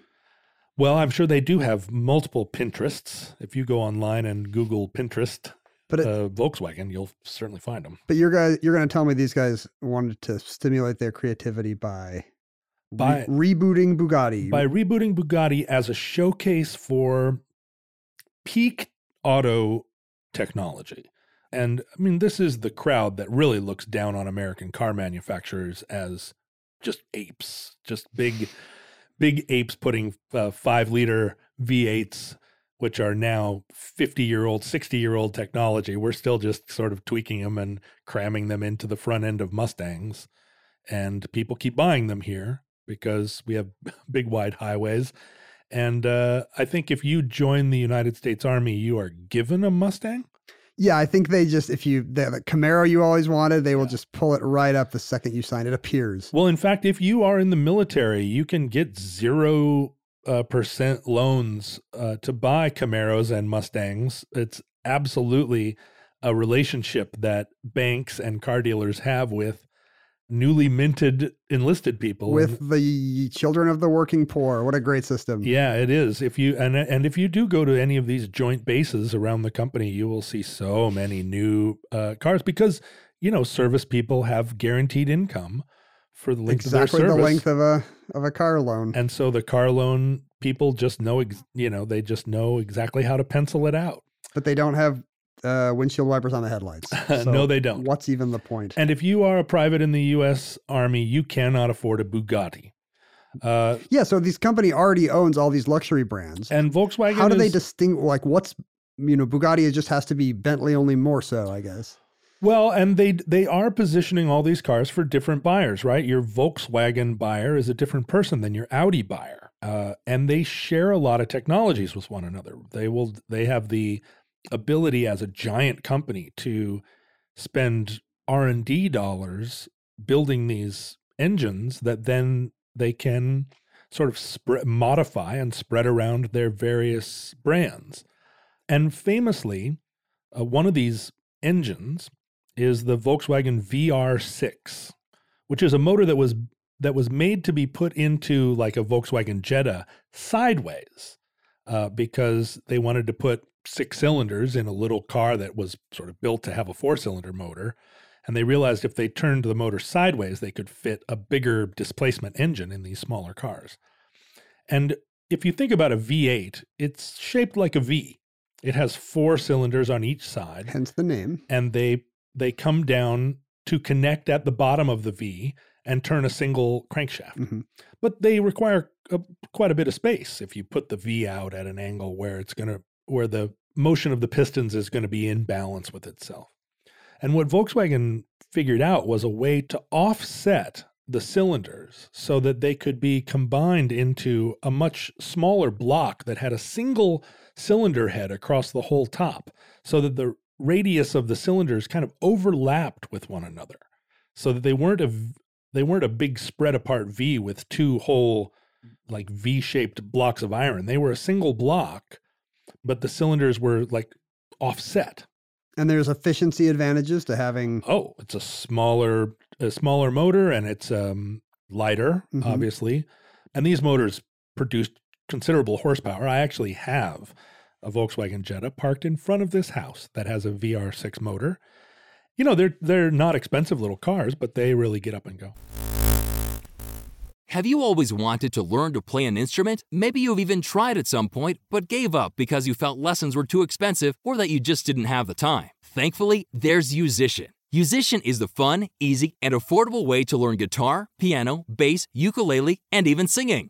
Well, I'm sure they do have multiple Pinterests. If you go online and Google Pinterest but it, uh, Volkswagen, you'll certainly find them. But you're guys, you're going to tell me these guys wanted to stimulate their creativity by by re rebooting Bugatti. By rebooting Bugatti as a showcase for peak auto technology. And I mean, this is the crowd that really looks down on American car manufacturers as just apes, just big, big apes putting uh, five-liter V eights, which are now fifty-year-old, sixty-year-old technology. We're still just sort of tweaking them and cramming them into the front end of Mustangs. And people keep buying them here because we have big, wide highways. And uh, I think if you join the United States Army, you are given a Mustang. Yeah, I think they just, if you, the Camaro you always wanted, they will yeah. just pull it right up the second you sign, it appears. Well, in fact, if you are in the military, you can get zero uh, percent loans uh, to buy Camaros and Mustangs. It's absolutely a relationship that banks and car dealers have with newly minted enlisted people. With and, the children of the working poor. What a great system. Yeah, it is. If you and and if you do go to any of these joint bases around the company, you will see so many new uh, cars because, you know, service people have guaranteed income for the length exactly of their service. Exactly the length of a, of a car loan. And so the car loan people just know, ex, you know, they just know exactly how to pencil it out. But they don't have Uh, windshield wipers on the headlights. So no, they don't. What's even the point? And if you are a private in the U S Army, you cannot afford a Bugatti. Uh, yeah, so this company already owns all these luxury brands. And Volkswagen How do is, they distinguish, like what's, you know, Bugatti just has to be Bentley only more so, I guess. Well, and they they are positioning all these cars for different buyers, right? Your Volkswagen buyer is a different person than your Audi buyer. Uh, and they share a lot of technologies with one another. They will, they have the ability as a giant company to spend R and D dollars building these engines that then they can sort of sp- modify and spread around their various brands. And famously, uh, one of these engines is the Volkswagen V R six, which is a motor that was that was made to be put into like a Volkswagen Jetta sideways uh, because they wanted to put six cylinders in a little car that was sort of built to have a four-cylinder motor. And they realized if they turned the motor sideways, they could fit a bigger displacement engine in these smaller cars. And if you think about a V eight, it's shaped like a V. It has four cylinders on each side. Hence the name. And they they come down to connect at the bottom of the V and turn a single crankshaft. Mm-hmm. But they require a, quite a bit of space if you put the V out at an angle where it's going to where the motion of the pistons is going to be in balance with itself. And what Volkswagen figured out was a way to offset the cylinders so that they could be combined into a much smaller block that had a single cylinder head across the whole top so that the radius of the cylinders kind of overlapped with one another so that they weren't a, they weren't a big spread apart V with two whole like V-shaped blocks of iron. They were a single block, but the cylinders were like offset. And there's efficiency advantages to having. Oh, it's a smaller, a smaller motor and it's um, lighter, mm-hmm. obviously. And these motors produced considerable horsepower. I actually have a Volkswagen Jetta parked in front of this house that has a V R six motor. You know, they're, they're not expensive little cars, but they really get up and go. Have you always wanted to learn to play an instrument? Maybe you've even tried at some point, but gave up because you felt lessons were too expensive or that you just didn't have the time. Thankfully, there's Musician. Musician is the fun, easy, and affordable way to learn guitar, piano, bass, ukulele, and even singing.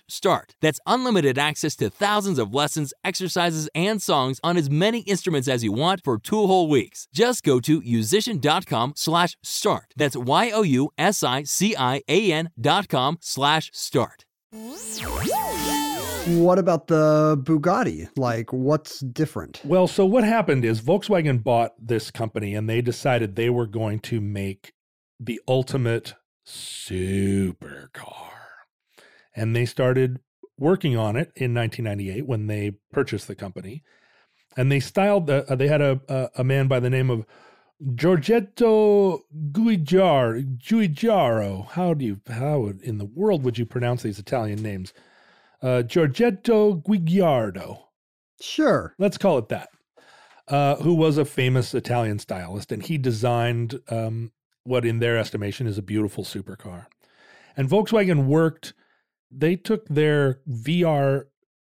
start. That's unlimited access to thousands of lessons, exercises, and songs on as many instruments as you want for two whole weeks. Just go to musician.com slash start. That's Y-O-U-S-I-C-I-A-N dot com slash start. What about the Bugatti? Like, what's different? Well, so what happened is Volkswagen bought this company and they decided they were going to make the ultimate supercar. And they started working on it in nineteen ninety-eight when they purchased the company. And they styled, the, uh, they had a, a a man by the name of Giorgetto Guigiaro. Guigiaro. How do you, how in the world would you pronounce these Italian names? Uh, Giorgetto Guigiaro. Sure. Let's call it that. Uh, who was a famous Italian stylist, and he designed um, what in their estimation is a beautiful supercar. And Volkswagen worked, they took their V R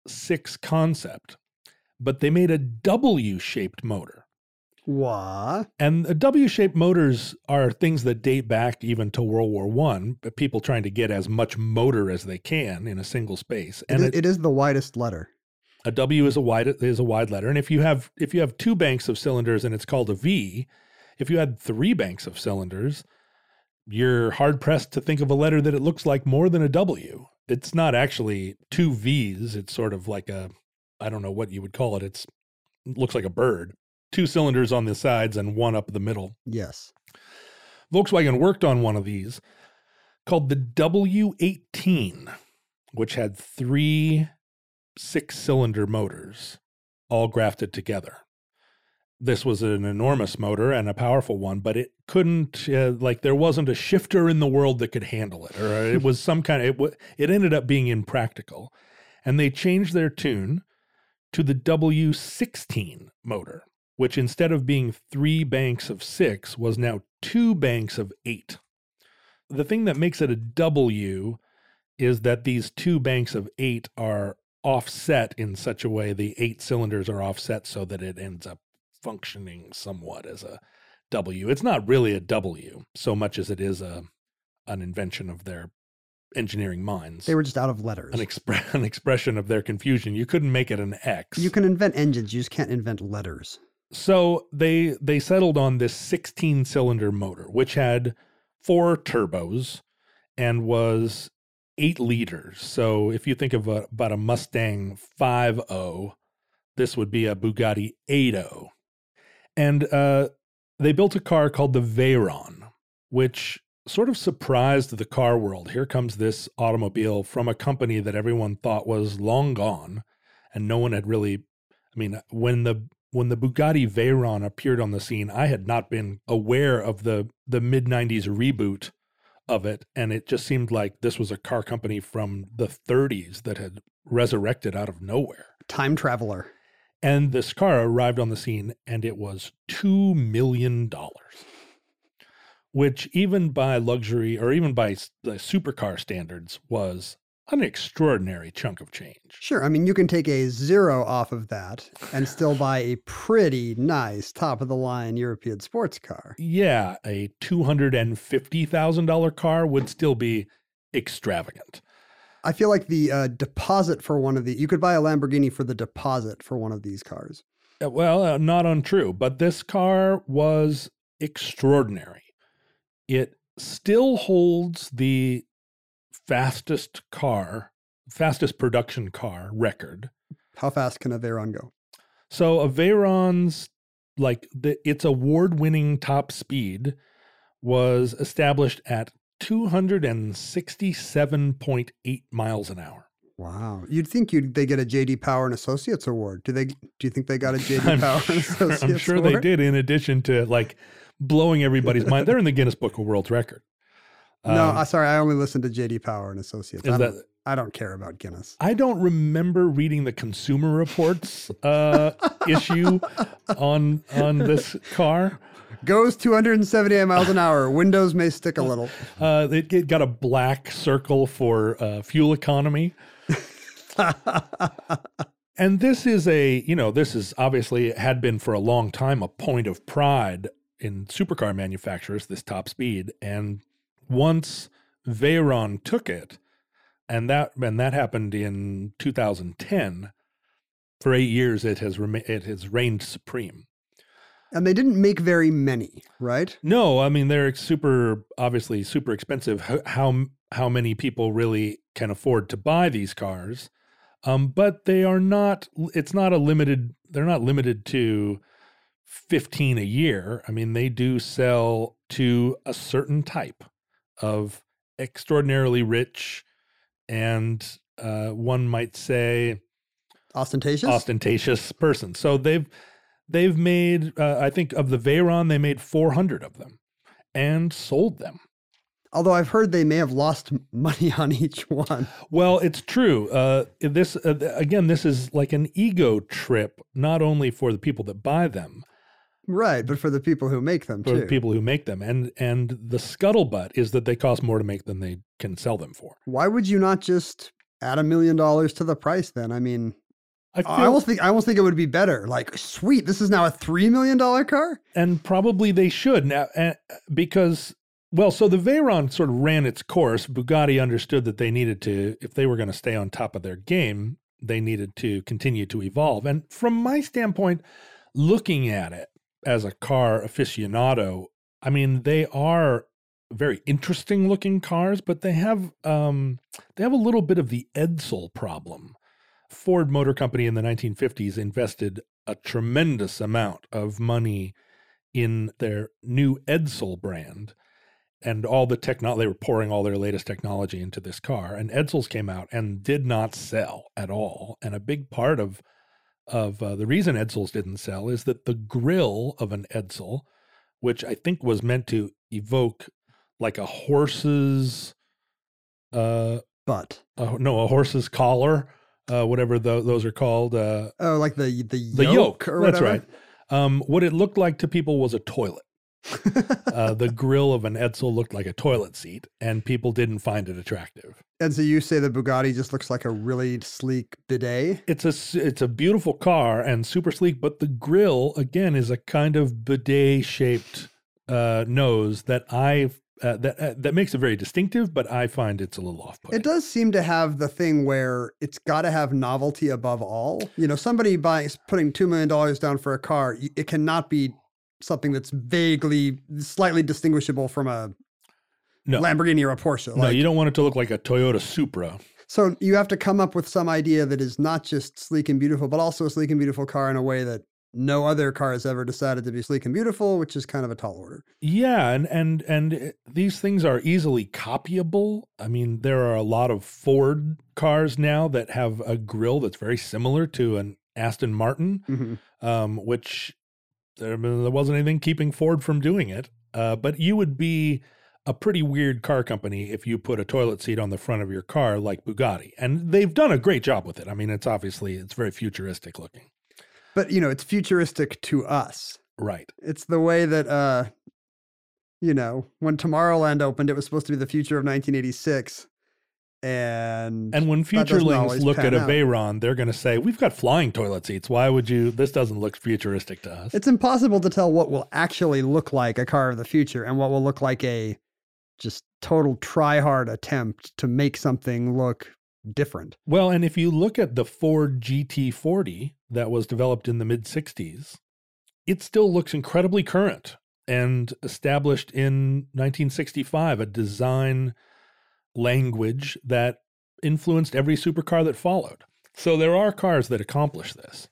six concept, but they made a W-shaped motor. What? And the W-shaped motors are things that date back even to World War One, but people trying to get as much motor as they can in a single space. And it, it, it is the widest letter. A W is a wide is a wide letter. And if you have if you have two banks of cylinders and it's called a V, if you had three banks of cylinders, you're hard-pressed to think of a letter that it looks like more than a W. It's not actually two V's. It's sort of like a, I don't know what you would call it. It's, it looks like a bird. Two cylinders on the sides and one up the middle. Yes. Volkswagen worked on one of these called the W eighteen, which had three six-cylinder motors all grafted together. This was an enormous motor and a powerful one, but it couldn't, uh, like there wasn't a shifter in the world that could handle it. Or it was some kind of, it, w- it ended up being impractical. And they changed their tune to the W sixteen motor, which instead of being three banks of six was now two banks of eight. The thing that makes it a W is that these two banks of eight are offset in such a way, the eight cylinders are offset so that it ends up functioning somewhat as a W. It's not really a W so much as it is a an invention of their engineering minds. They were just out of letters. An, expre- an expression of their confusion. You couldn't make it an X. You can invent engines, you just can't invent letters. So they they settled on this sixteen-cylinder motor, which had four turbos and was eight liters. So if you think of a, about a Mustang five point oh, this would be a Bugatti eight point oh. And uh, they built a car called the Veyron, which sort of surprised the car world. Here comes this automobile from a company that everyone thought was long gone, and no one had really, I mean, when the When the Bugatti Veyron appeared on the scene, I had not been aware of the, the mid-nineties reboot of it, and it just seemed like this was a car company from the thirties that had resurrected out of nowhere. Time traveler. And this car arrived on the scene, and it was two million dollars, which even by luxury or even by the supercar standards was an extraordinary chunk of change. Sure. I mean, you can take a zero off of that and still buy a pretty nice top-of-the-line European sports car. Yeah, a two hundred fifty thousand dollars car would still be extravagant. I feel like the uh, deposit for one of the... You could buy a Lamborghini for the deposit for one of these cars. Well, uh, not untrue, but this car was extraordinary. It still holds the fastest car, fastest production car record. How fast can a Veyron go? So a Veyron's, like, the, its award-winning top speed was established at two hundred sixty-seven point eight miles an hour. Wow. You'd think you'd they get a J D. Power and Associates Award. Do they? Do you think they got a J D. Power sure, and Associates Award? I'm sure Award? They did, in addition to, like, blowing everybody's mind. They're in the Guinness Book of World Record. Um, no, I sorry. I only listened to J D. Power and Associates. I don't, that, I don't care about Guinness. I don't remember reading the Consumer Reports uh, issue on on this car. Goes two hundred seventy-eight miles an hour. Windows may stick a little. Uh, it, it got a black circle for uh, fuel economy. And this is a, you know, this is obviously had been for a long time a point of pride in supercar manufacturers, this top speed. And once Veyron took it, and that and that happened in two thousand ten, for eight years it has rem- it has reigned supreme. And they didn't make very many, right? No, I mean they're super obviously super expensive. How how, how many people really can afford to buy these cars? Um, but they are not, it's not a limited, they're not limited to fifteen a year. I mean, they do sell to a certain type of extraordinarily rich and uh, one might say ostentatious ostentatious person. So they've they've made, uh, I think of the Veyron, they made four hundred of them and sold them. Although I've heard they may have lost money on each one. Well, it's true. Uh, this uh, again, this is like an ego trip, not only for the people that buy them. Right, but for the people who make them, for too. For the people who make them. And and the scuttlebutt is that they cost more to make than they can sell them for. Why would you not just add a million dollars to the price then? I mean, I, feel, I, almost think, I almost think it would be better. Like, sweet, this is now a three million dollars car? And probably they should now, uh, because... Well, so the Veyron sort of ran its course. Bugatti understood that they needed to, if they were going to stay on top of their game, they needed to continue to evolve. And from my standpoint, looking at it as a car aficionado, I mean, they are very interesting looking cars, but they have um, they have a little bit of the Edsel problem. Ford Motor Company in the nineteen fifties invested a tremendous amount of money in their new Edsel brand. And all the technology, they were pouring all their latest technology into this car. And Edsels came out and did not sell at all. And a big part of of uh, the reason Edsels didn't sell is that the grill of an Edsel, which I think was meant to evoke like a horse's uh, butt. Uh, no, a horse's collar, uh, whatever the, those are called. Uh, oh, like the the yoke, the yoke or whatever. That's right. Um, what it looked like to people was a toilet. uh, the grill of an Edsel looked like a toilet seat, and people didn't find it attractive. And so you say the Bugatti just looks like a really sleek bidet? It's a, it's a beautiful car and super sleek, but the grill, again, is a kind of bidet-shaped uh, nose that I uh, that uh, that makes it very distinctive, but I find it's a little off-putting. It does seem to have the thing where it's got to have novelty above all. You know, somebody buying putting two million dollars down for a car, it cannot be something that's vaguely, slightly distinguishable from a no. Lamborghini or a Porsche. Like, no, you don't want it to look like a Toyota Supra. So you have to come up with some idea that is not just sleek and beautiful, but also a sleek and beautiful car in a way that no other car has ever decided to be sleek and beautiful, which is kind of a tall order. Yeah, and and and these things are easily copyable. I mean, there are a lot of Ford cars now that have a grill that's very similar to an Aston Martin, mm-hmm. um, which... There wasn't anything keeping Ford from doing it, uh, but you would be a pretty weird car company if you put a toilet seat on the front of your car like Bugatti, and they've done a great job with it. I mean, it's obviously, it's very futuristic looking. But, you know, it's futuristic to us. Right. It's the way that, uh, you know, when Tomorrowland opened, it was supposed to be the future of nineteen eighty-six. And and when futurelings look at a Veyron, they're going to say, we've got flying toilet seats. Why would you? This doesn't look futuristic to us. It's impossible to tell what will actually look like a car of the future and what will look like a just total try-hard attempt to make something look different. Well, and if you look at the Ford G T forty that was developed in the mid-sixties, it still looks incredibly current and established in nineteen sixty-five, a design... language that influenced every supercar that followed. So there are cars that accomplish this,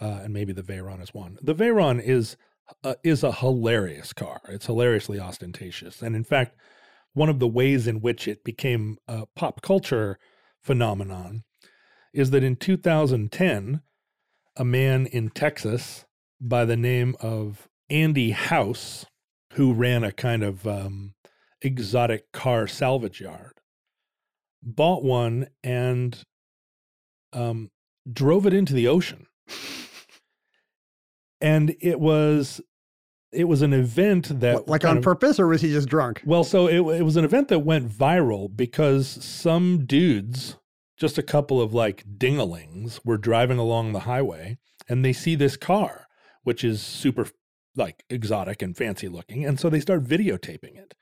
uh, and maybe the Veyron is one. The Veyron is uh, is a hilarious car. It's hilariously ostentatious, and in fact, one of the ways in which it became a pop culture phenomenon is that in two thousand ten, a man in Texas by the name of Andy House, who ran a kind of um, exotic car salvage yard, bought one and um, drove it into the ocean. And it was, it was an event that... Like on of, purpose, or was he just drunk? Well, so it, it was an event that went viral because some dudes, just a couple of like dingalings, were driving along the highway and they see this car, which is super like exotic and fancy looking. And so they start videotaping it.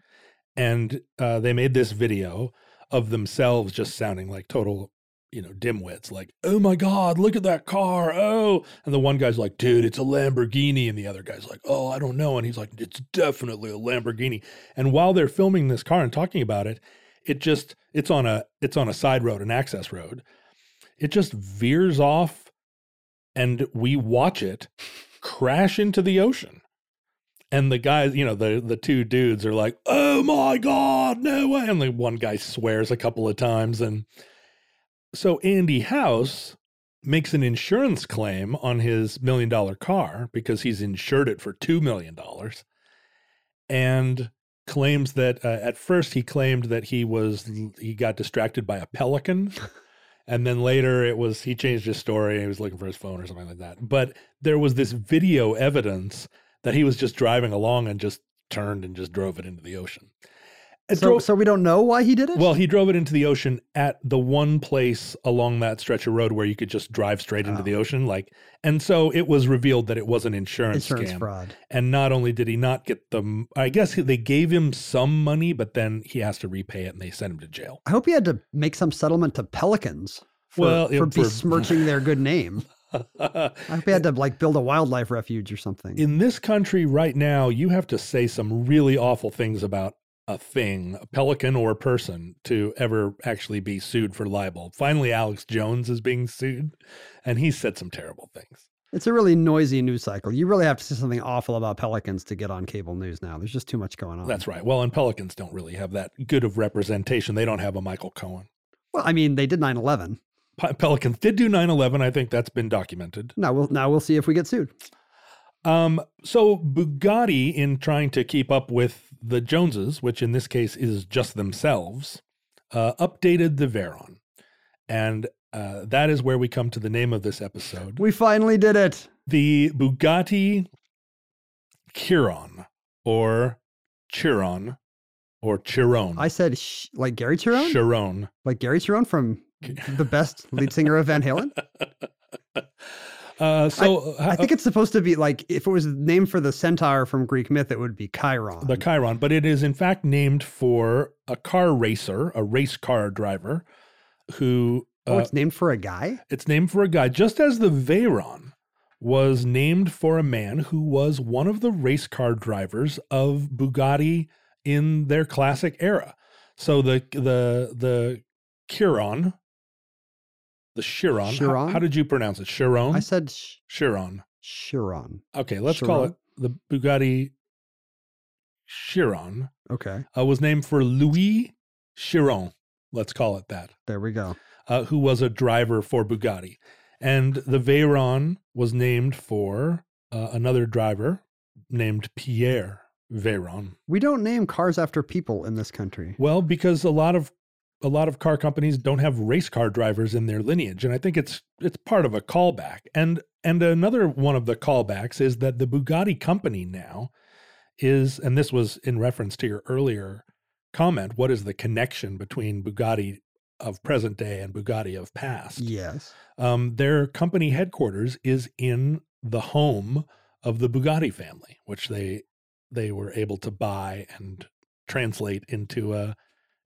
And uh, they made this video of themselves just sounding like total, you know, dimwits. Like, oh my God, look at that car. Oh. And the one guy's like, dude, it's a Lamborghini. And the other guy's like, oh, I don't know. And he's like, it's definitely a Lamborghini. And while they're filming this car and talking about it, it just, it's on a, it's on a side road, an access road. it just veers off and we watch it crash into the ocean. And the guys, you know, the, the two dudes are like, oh my God, no way. And the one guy swears a couple of times. And so Andy House makes an insurance claim on his million dollar car because he's insured it for two million dollars, and claims that uh, at first he claimed that he was, he got distracted by a pelican. And then later it was, he changed his story and he was looking for his phone or something like that. But there was this video evidence that he was just driving along and just turned and just drove it into the ocean. So, drove, so we don't know why he did it? Well, he drove it into the ocean at the one place along that stretch of road where you could just drive straight oh. into the ocean. Like, and so it was revealed that it was an insurance, insurance scam. Fraud. And not only did he not get the, I guess they gave him some money, but then he has to repay it and they sent him to jail. I hope he had to make some settlement to pelicans for, well, for besmirching their good name. I hope you had to like build a wildlife refuge or something. In this country right now, you have to say some really awful things about a thing, a pelican or a person, to ever actually be sued for libel. Finally, Alex Jones is being sued, and he said some terrible things. It's a really noisy news cycle. You really have to say something awful about pelicans to get on cable news now. There's just too much going on. That's right. Well, and pelicans don't really have that good of representation. They don't have a Michael Cohen. Well, I mean, they did nine eleven. Pelicans did do nine eleven. I think that's been documented. Now we'll, now we'll see if we get sued. Um, so Bugatti, in trying to keep up with the Joneses, which in this case is just themselves, uh, updated the Veyron. And uh, that is where we come to the name of this episode. We finally did it. The Bugatti Chiron or Chiron or Chiron. I said sh- like Gary Chiron? Chiron. Like Gary Chiron from... the best lead singer of Van Halen. Uh, so I, I think it's supposed to be like, if it was named for the centaur from Greek myth, it would be Chiron. The Chiron, but it is in fact named for a car racer, a race car driver who... Uh, oh, it's named for a guy? It's named for a guy, just as the Veyron was named for a man who was one of the race car drivers of Bugatti in their classic era. So the the the Chiron... The Chiron. Chiron? How, how did you pronounce it? Chiron? I said sh- Chiron. Chiron. Okay, let's Chiron. call it the Bugatti Chiron. Okay. Uh, was named for Louis Chiron. Let's call it that. There we go. Uh, who was a driver for Bugatti. And the Veyron was named for uh, another driver named Pierre Veyron. We don't name cars after people in this country. Well, because a lot of A lot of car companies don't have race car drivers in their lineage, and I think it's it's part of a callback. And and another one of the callbacks is that the Bugatti company now is, and this was in reference to your earlier comment, what is the connection between Bugatti of present day and Bugatti of past? Yes. Um, their company headquarters is in the home of the Bugatti family, which they they were able to buy and translate into a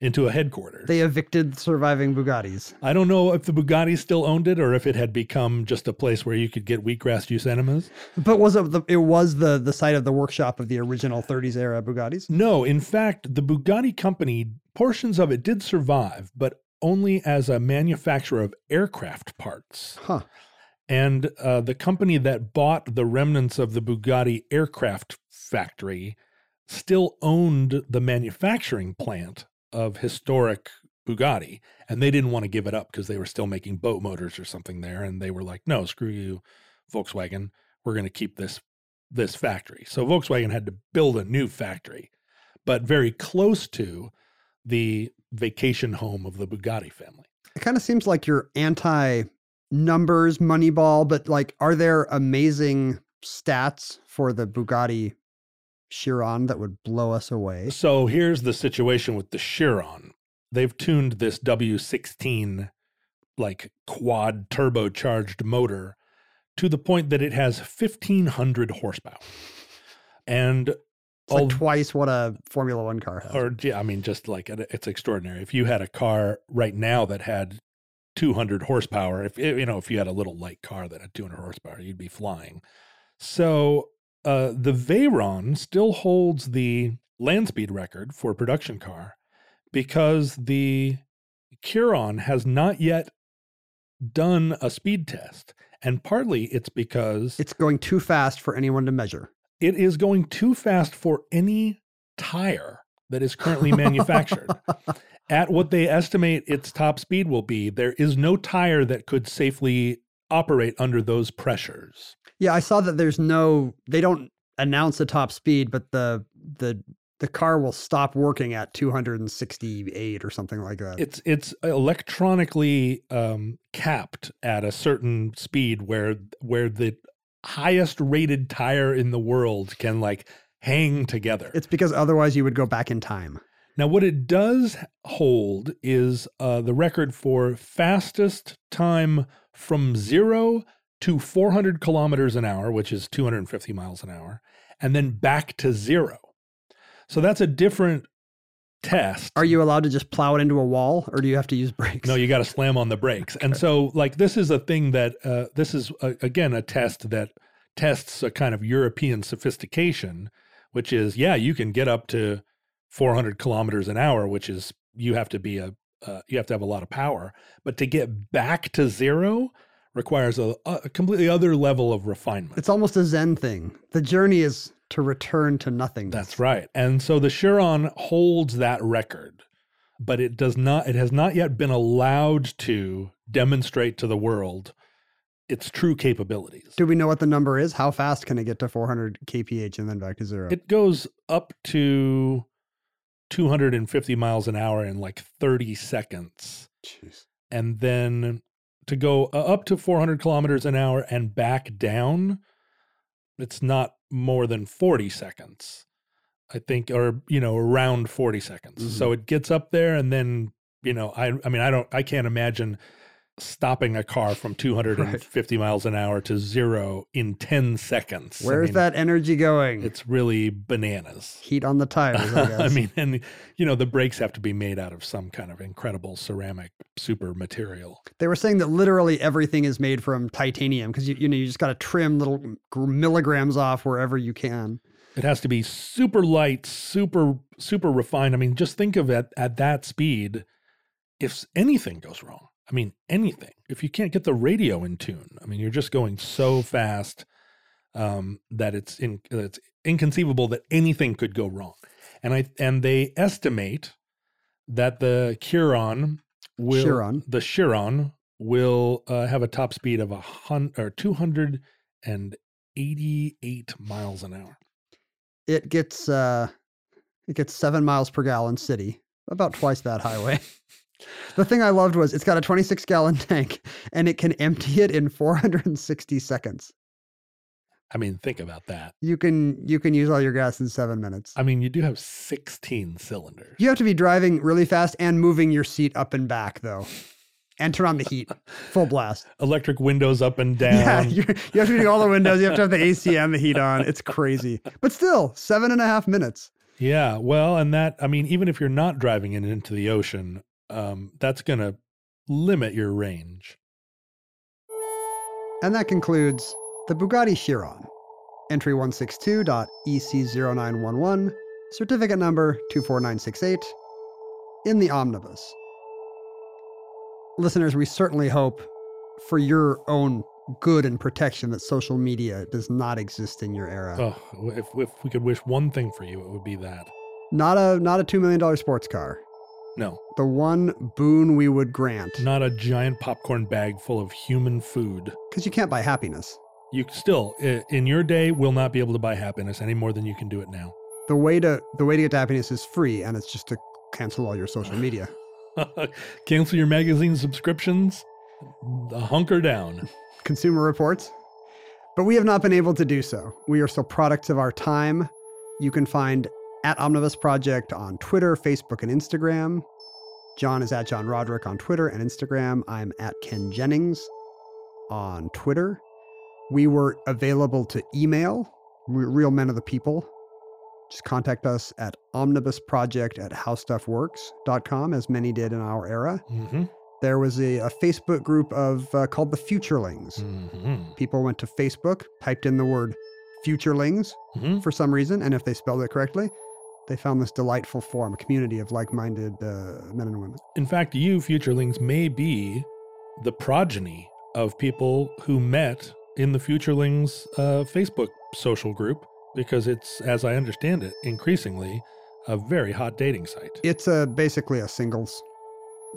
into a headquarters. They evicted surviving Bugattis. I don't know if the Bugatti still owned it or if it had become just a place where you could get wheatgrass juice enemas. But was it the, it was the, the site of the workshop of the original thirties era Bugattis? No, in fact, the Bugatti company, portions of it did survive, but only as a manufacturer of aircraft parts. Huh. And uh, the company that bought the remnants of the Bugatti aircraft factory still owned the manufacturing plant of historic Bugatti, and they didn't want to give it up because they were still making boat motors or something there, and they were like, no, screw you, Volkswagen, we're going to keep this this factory. So Volkswagen had to build a new factory, but very close to the vacation home of the Bugatti family. It kind of seems like you're anti-numbers, Moneyball, but like, are there amazing stats for the Bugatti Chiron that would blow us away? So here's the situation with the Chiron. They've tuned this W sixteen like quad turbocharged motor to the point that it has fifteen hundred horsepower. And it's all, like twice what a Formula One car has. Or yeah, I mean, just like it's extraordinary. If you had a car right now that had two hundred horsepower, if you know, if you had a little light car that had two hundred horsepower, you'd be flying. So Uh, the Veyron still holds the land speed record for a production car because the Chiron has not yet done a speed test. And partly it's because it's going too fast for anyone to measure. It is going too fast for any tire that is currently manufactured. At what they estimate its top speed will be, there is no tire that could safely operate under those pressures. Yeah, I saw that there's no, they don't announce the top speed, but the the the car will stop working at two hundred sixty-eight or something like that. It's it's electronically um, capped at a certain speed where where the highest rated tire in the world can like hang together. It's because otherwise you would go back in time. Now, what it does hold is uh, the record for fastest time from zero to four hundred kilometers an hour, which is two hundred fifty miles an hour, and then back to zero. So that's a different test. Are you allowed to just plow it into a wall, or do you have to use brakes? No, you got to slam on the brakes. Okay. And so like this is a thing that uh, this is, a, again, a test that tests a kind of European sophistication, which is, yeah, you can get up to four hundred kilometers an hour, which is you have to be a uh, you have to have a lot of power, but to get back to zero requires a, a completely other level of refinement. It's almost a Zen thing. The journey is to return to nothingness. That's right. And so the Chiron holds that record, but it does not. It has not yet been allowed to demonstrate to the world its true capabilities. Do we know what the number is? How fast can it get to four hundred kph and then back to zero? It goes up to two hundred fifty miles an hour in like thirty seconds. Jeez. And then to go up to four hundred kilometers an hour and back down, it's not more than forty seconds, I think, or, you know, around forty seconds. Mm-hmm. So it gets up there and then, you know, I I mean, I don't, I can't imagine stopping a car from two hundred fifty right. miles an hour to zero in ten seconds. Where's I mean, that energy going? It's really bananas. Heat on the tires, I guess. I mean, and, you know, the brakes have to be made out of some kind of incredible ceramic super material. They were saying that literally everything is made from titanium because, you, you know, you just got to trim little milligrams off wherever you can. It has to be super light, super, super refined. I mean, just think of it at that speed. If anything goes wrong, I mean, anything. If you can't get the radio in tune, I mean, you're just going so fast um, that it's in, it's inconceivable that anything could go wrong. And I and they estimate that the Chiron will Chiron. the Chiron will uh, have a top speed of a hundred or two hundred and eighty-eight miles an hour. It gets uh, it gets seven miles per gallon city, about twice that highway. The thing I loved was it's got a twenty-six gallon tank and it can empty it in four hundred sixty seconds. I mean, think about that. You can you can use all your gas in seven minutes. I mean, you do have sixteen cylinders. You have to be driving really fast and moving your seat up and back, though. And turn on the heat, full blast. Electric windows up and down. Yeah, you have to do all the windows. You have to have the A C and the heat on. It's crazy. But still, seven and a half minutes. Yeah, well, and that, I mean, even if you're not driving it into the ocean, Um, that's going to limit your range. And that concludes the Bugatti Chiron, entry one six two dot E C zero nine one one, certificate number two four nine six eight, in the omnibus. Listeners, we certainly hope for your own good and protection that social media does not exist in your era. Oh, if, if we could wish one thing for you, it would be that. Not a, not a two million dollars sports car. No. The one boon we would grant. Not a giant popcorn bag full of human food. Because you can't buy happiness. You still, in your day, will not be able to buy happiness any more than you can do it now. The way to the way to get to happiness is free, and it's just to cancel all your social media. Cancel your magazine subscriptions. Hunker down. Consumer Reports. But we have not been able to do so. We are still products of our time. You can find at Omnibus Project on Twitter, Facebook, and Instagram. John is at John Roderick on Twitter and Instagram. I'm at Ken Jennings on Twitter. We were available to email. We're real men of the people. Just contact us at omnibus project at how stuff works dot com, as many did in our era. Mm-hmm. There was a, a Facebook group of uh, called the Futurelings. Mm-hmm. People went to Facebook, typed in the word Futurelings mm-hmm. for some reason, and if they spelled it correctly, they found this delightful form, a community of like-minded uh, men and women. In fact, you, Futurelings, may be the progeny of people who met in the Futurelings uh, Facebook social group, because it's, as I understand it, increasingly a very hot dating site. It's a, basically a singles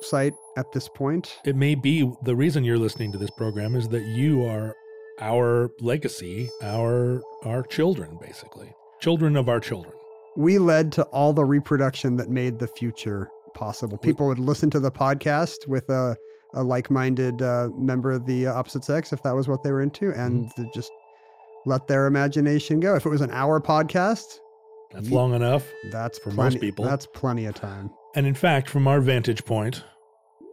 site at this point. It may be the reason you're listening to this program is that you are our legacy, our our children, basically. Children of our children. We led to all the reproduction that made the future possible. People would listen to the podcast with a, a like-minded uh, member of the opposite sex, if that was what they were into, and mm. just let their imagination go. If it was an hour podcast... That's long enough. That's for plenty, most people. That's plenty of time. And in fact, from our vantage point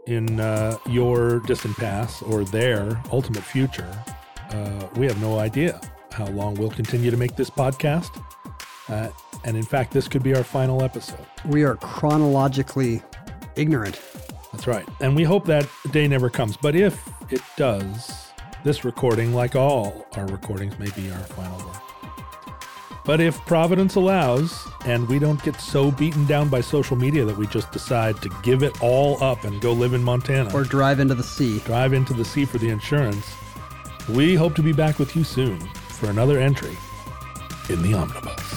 in uh, your distant past or their ultimate future, uh, we have no idea how long we'll continue to make this podcast. Uh, and in fact, this could be our final episode. We are chronologically ignorant. That's right. And we hope that day never comes. But if it does, this recording, like all our recordings, may be our final work. But if Providence allows, and we don't get so beaten down by social media that we just decide to give it all up and go live in Montana. Or drive into the sea. Drive into the sea for the insurance. We hope to be back with you soon for another entry in the Omnibus.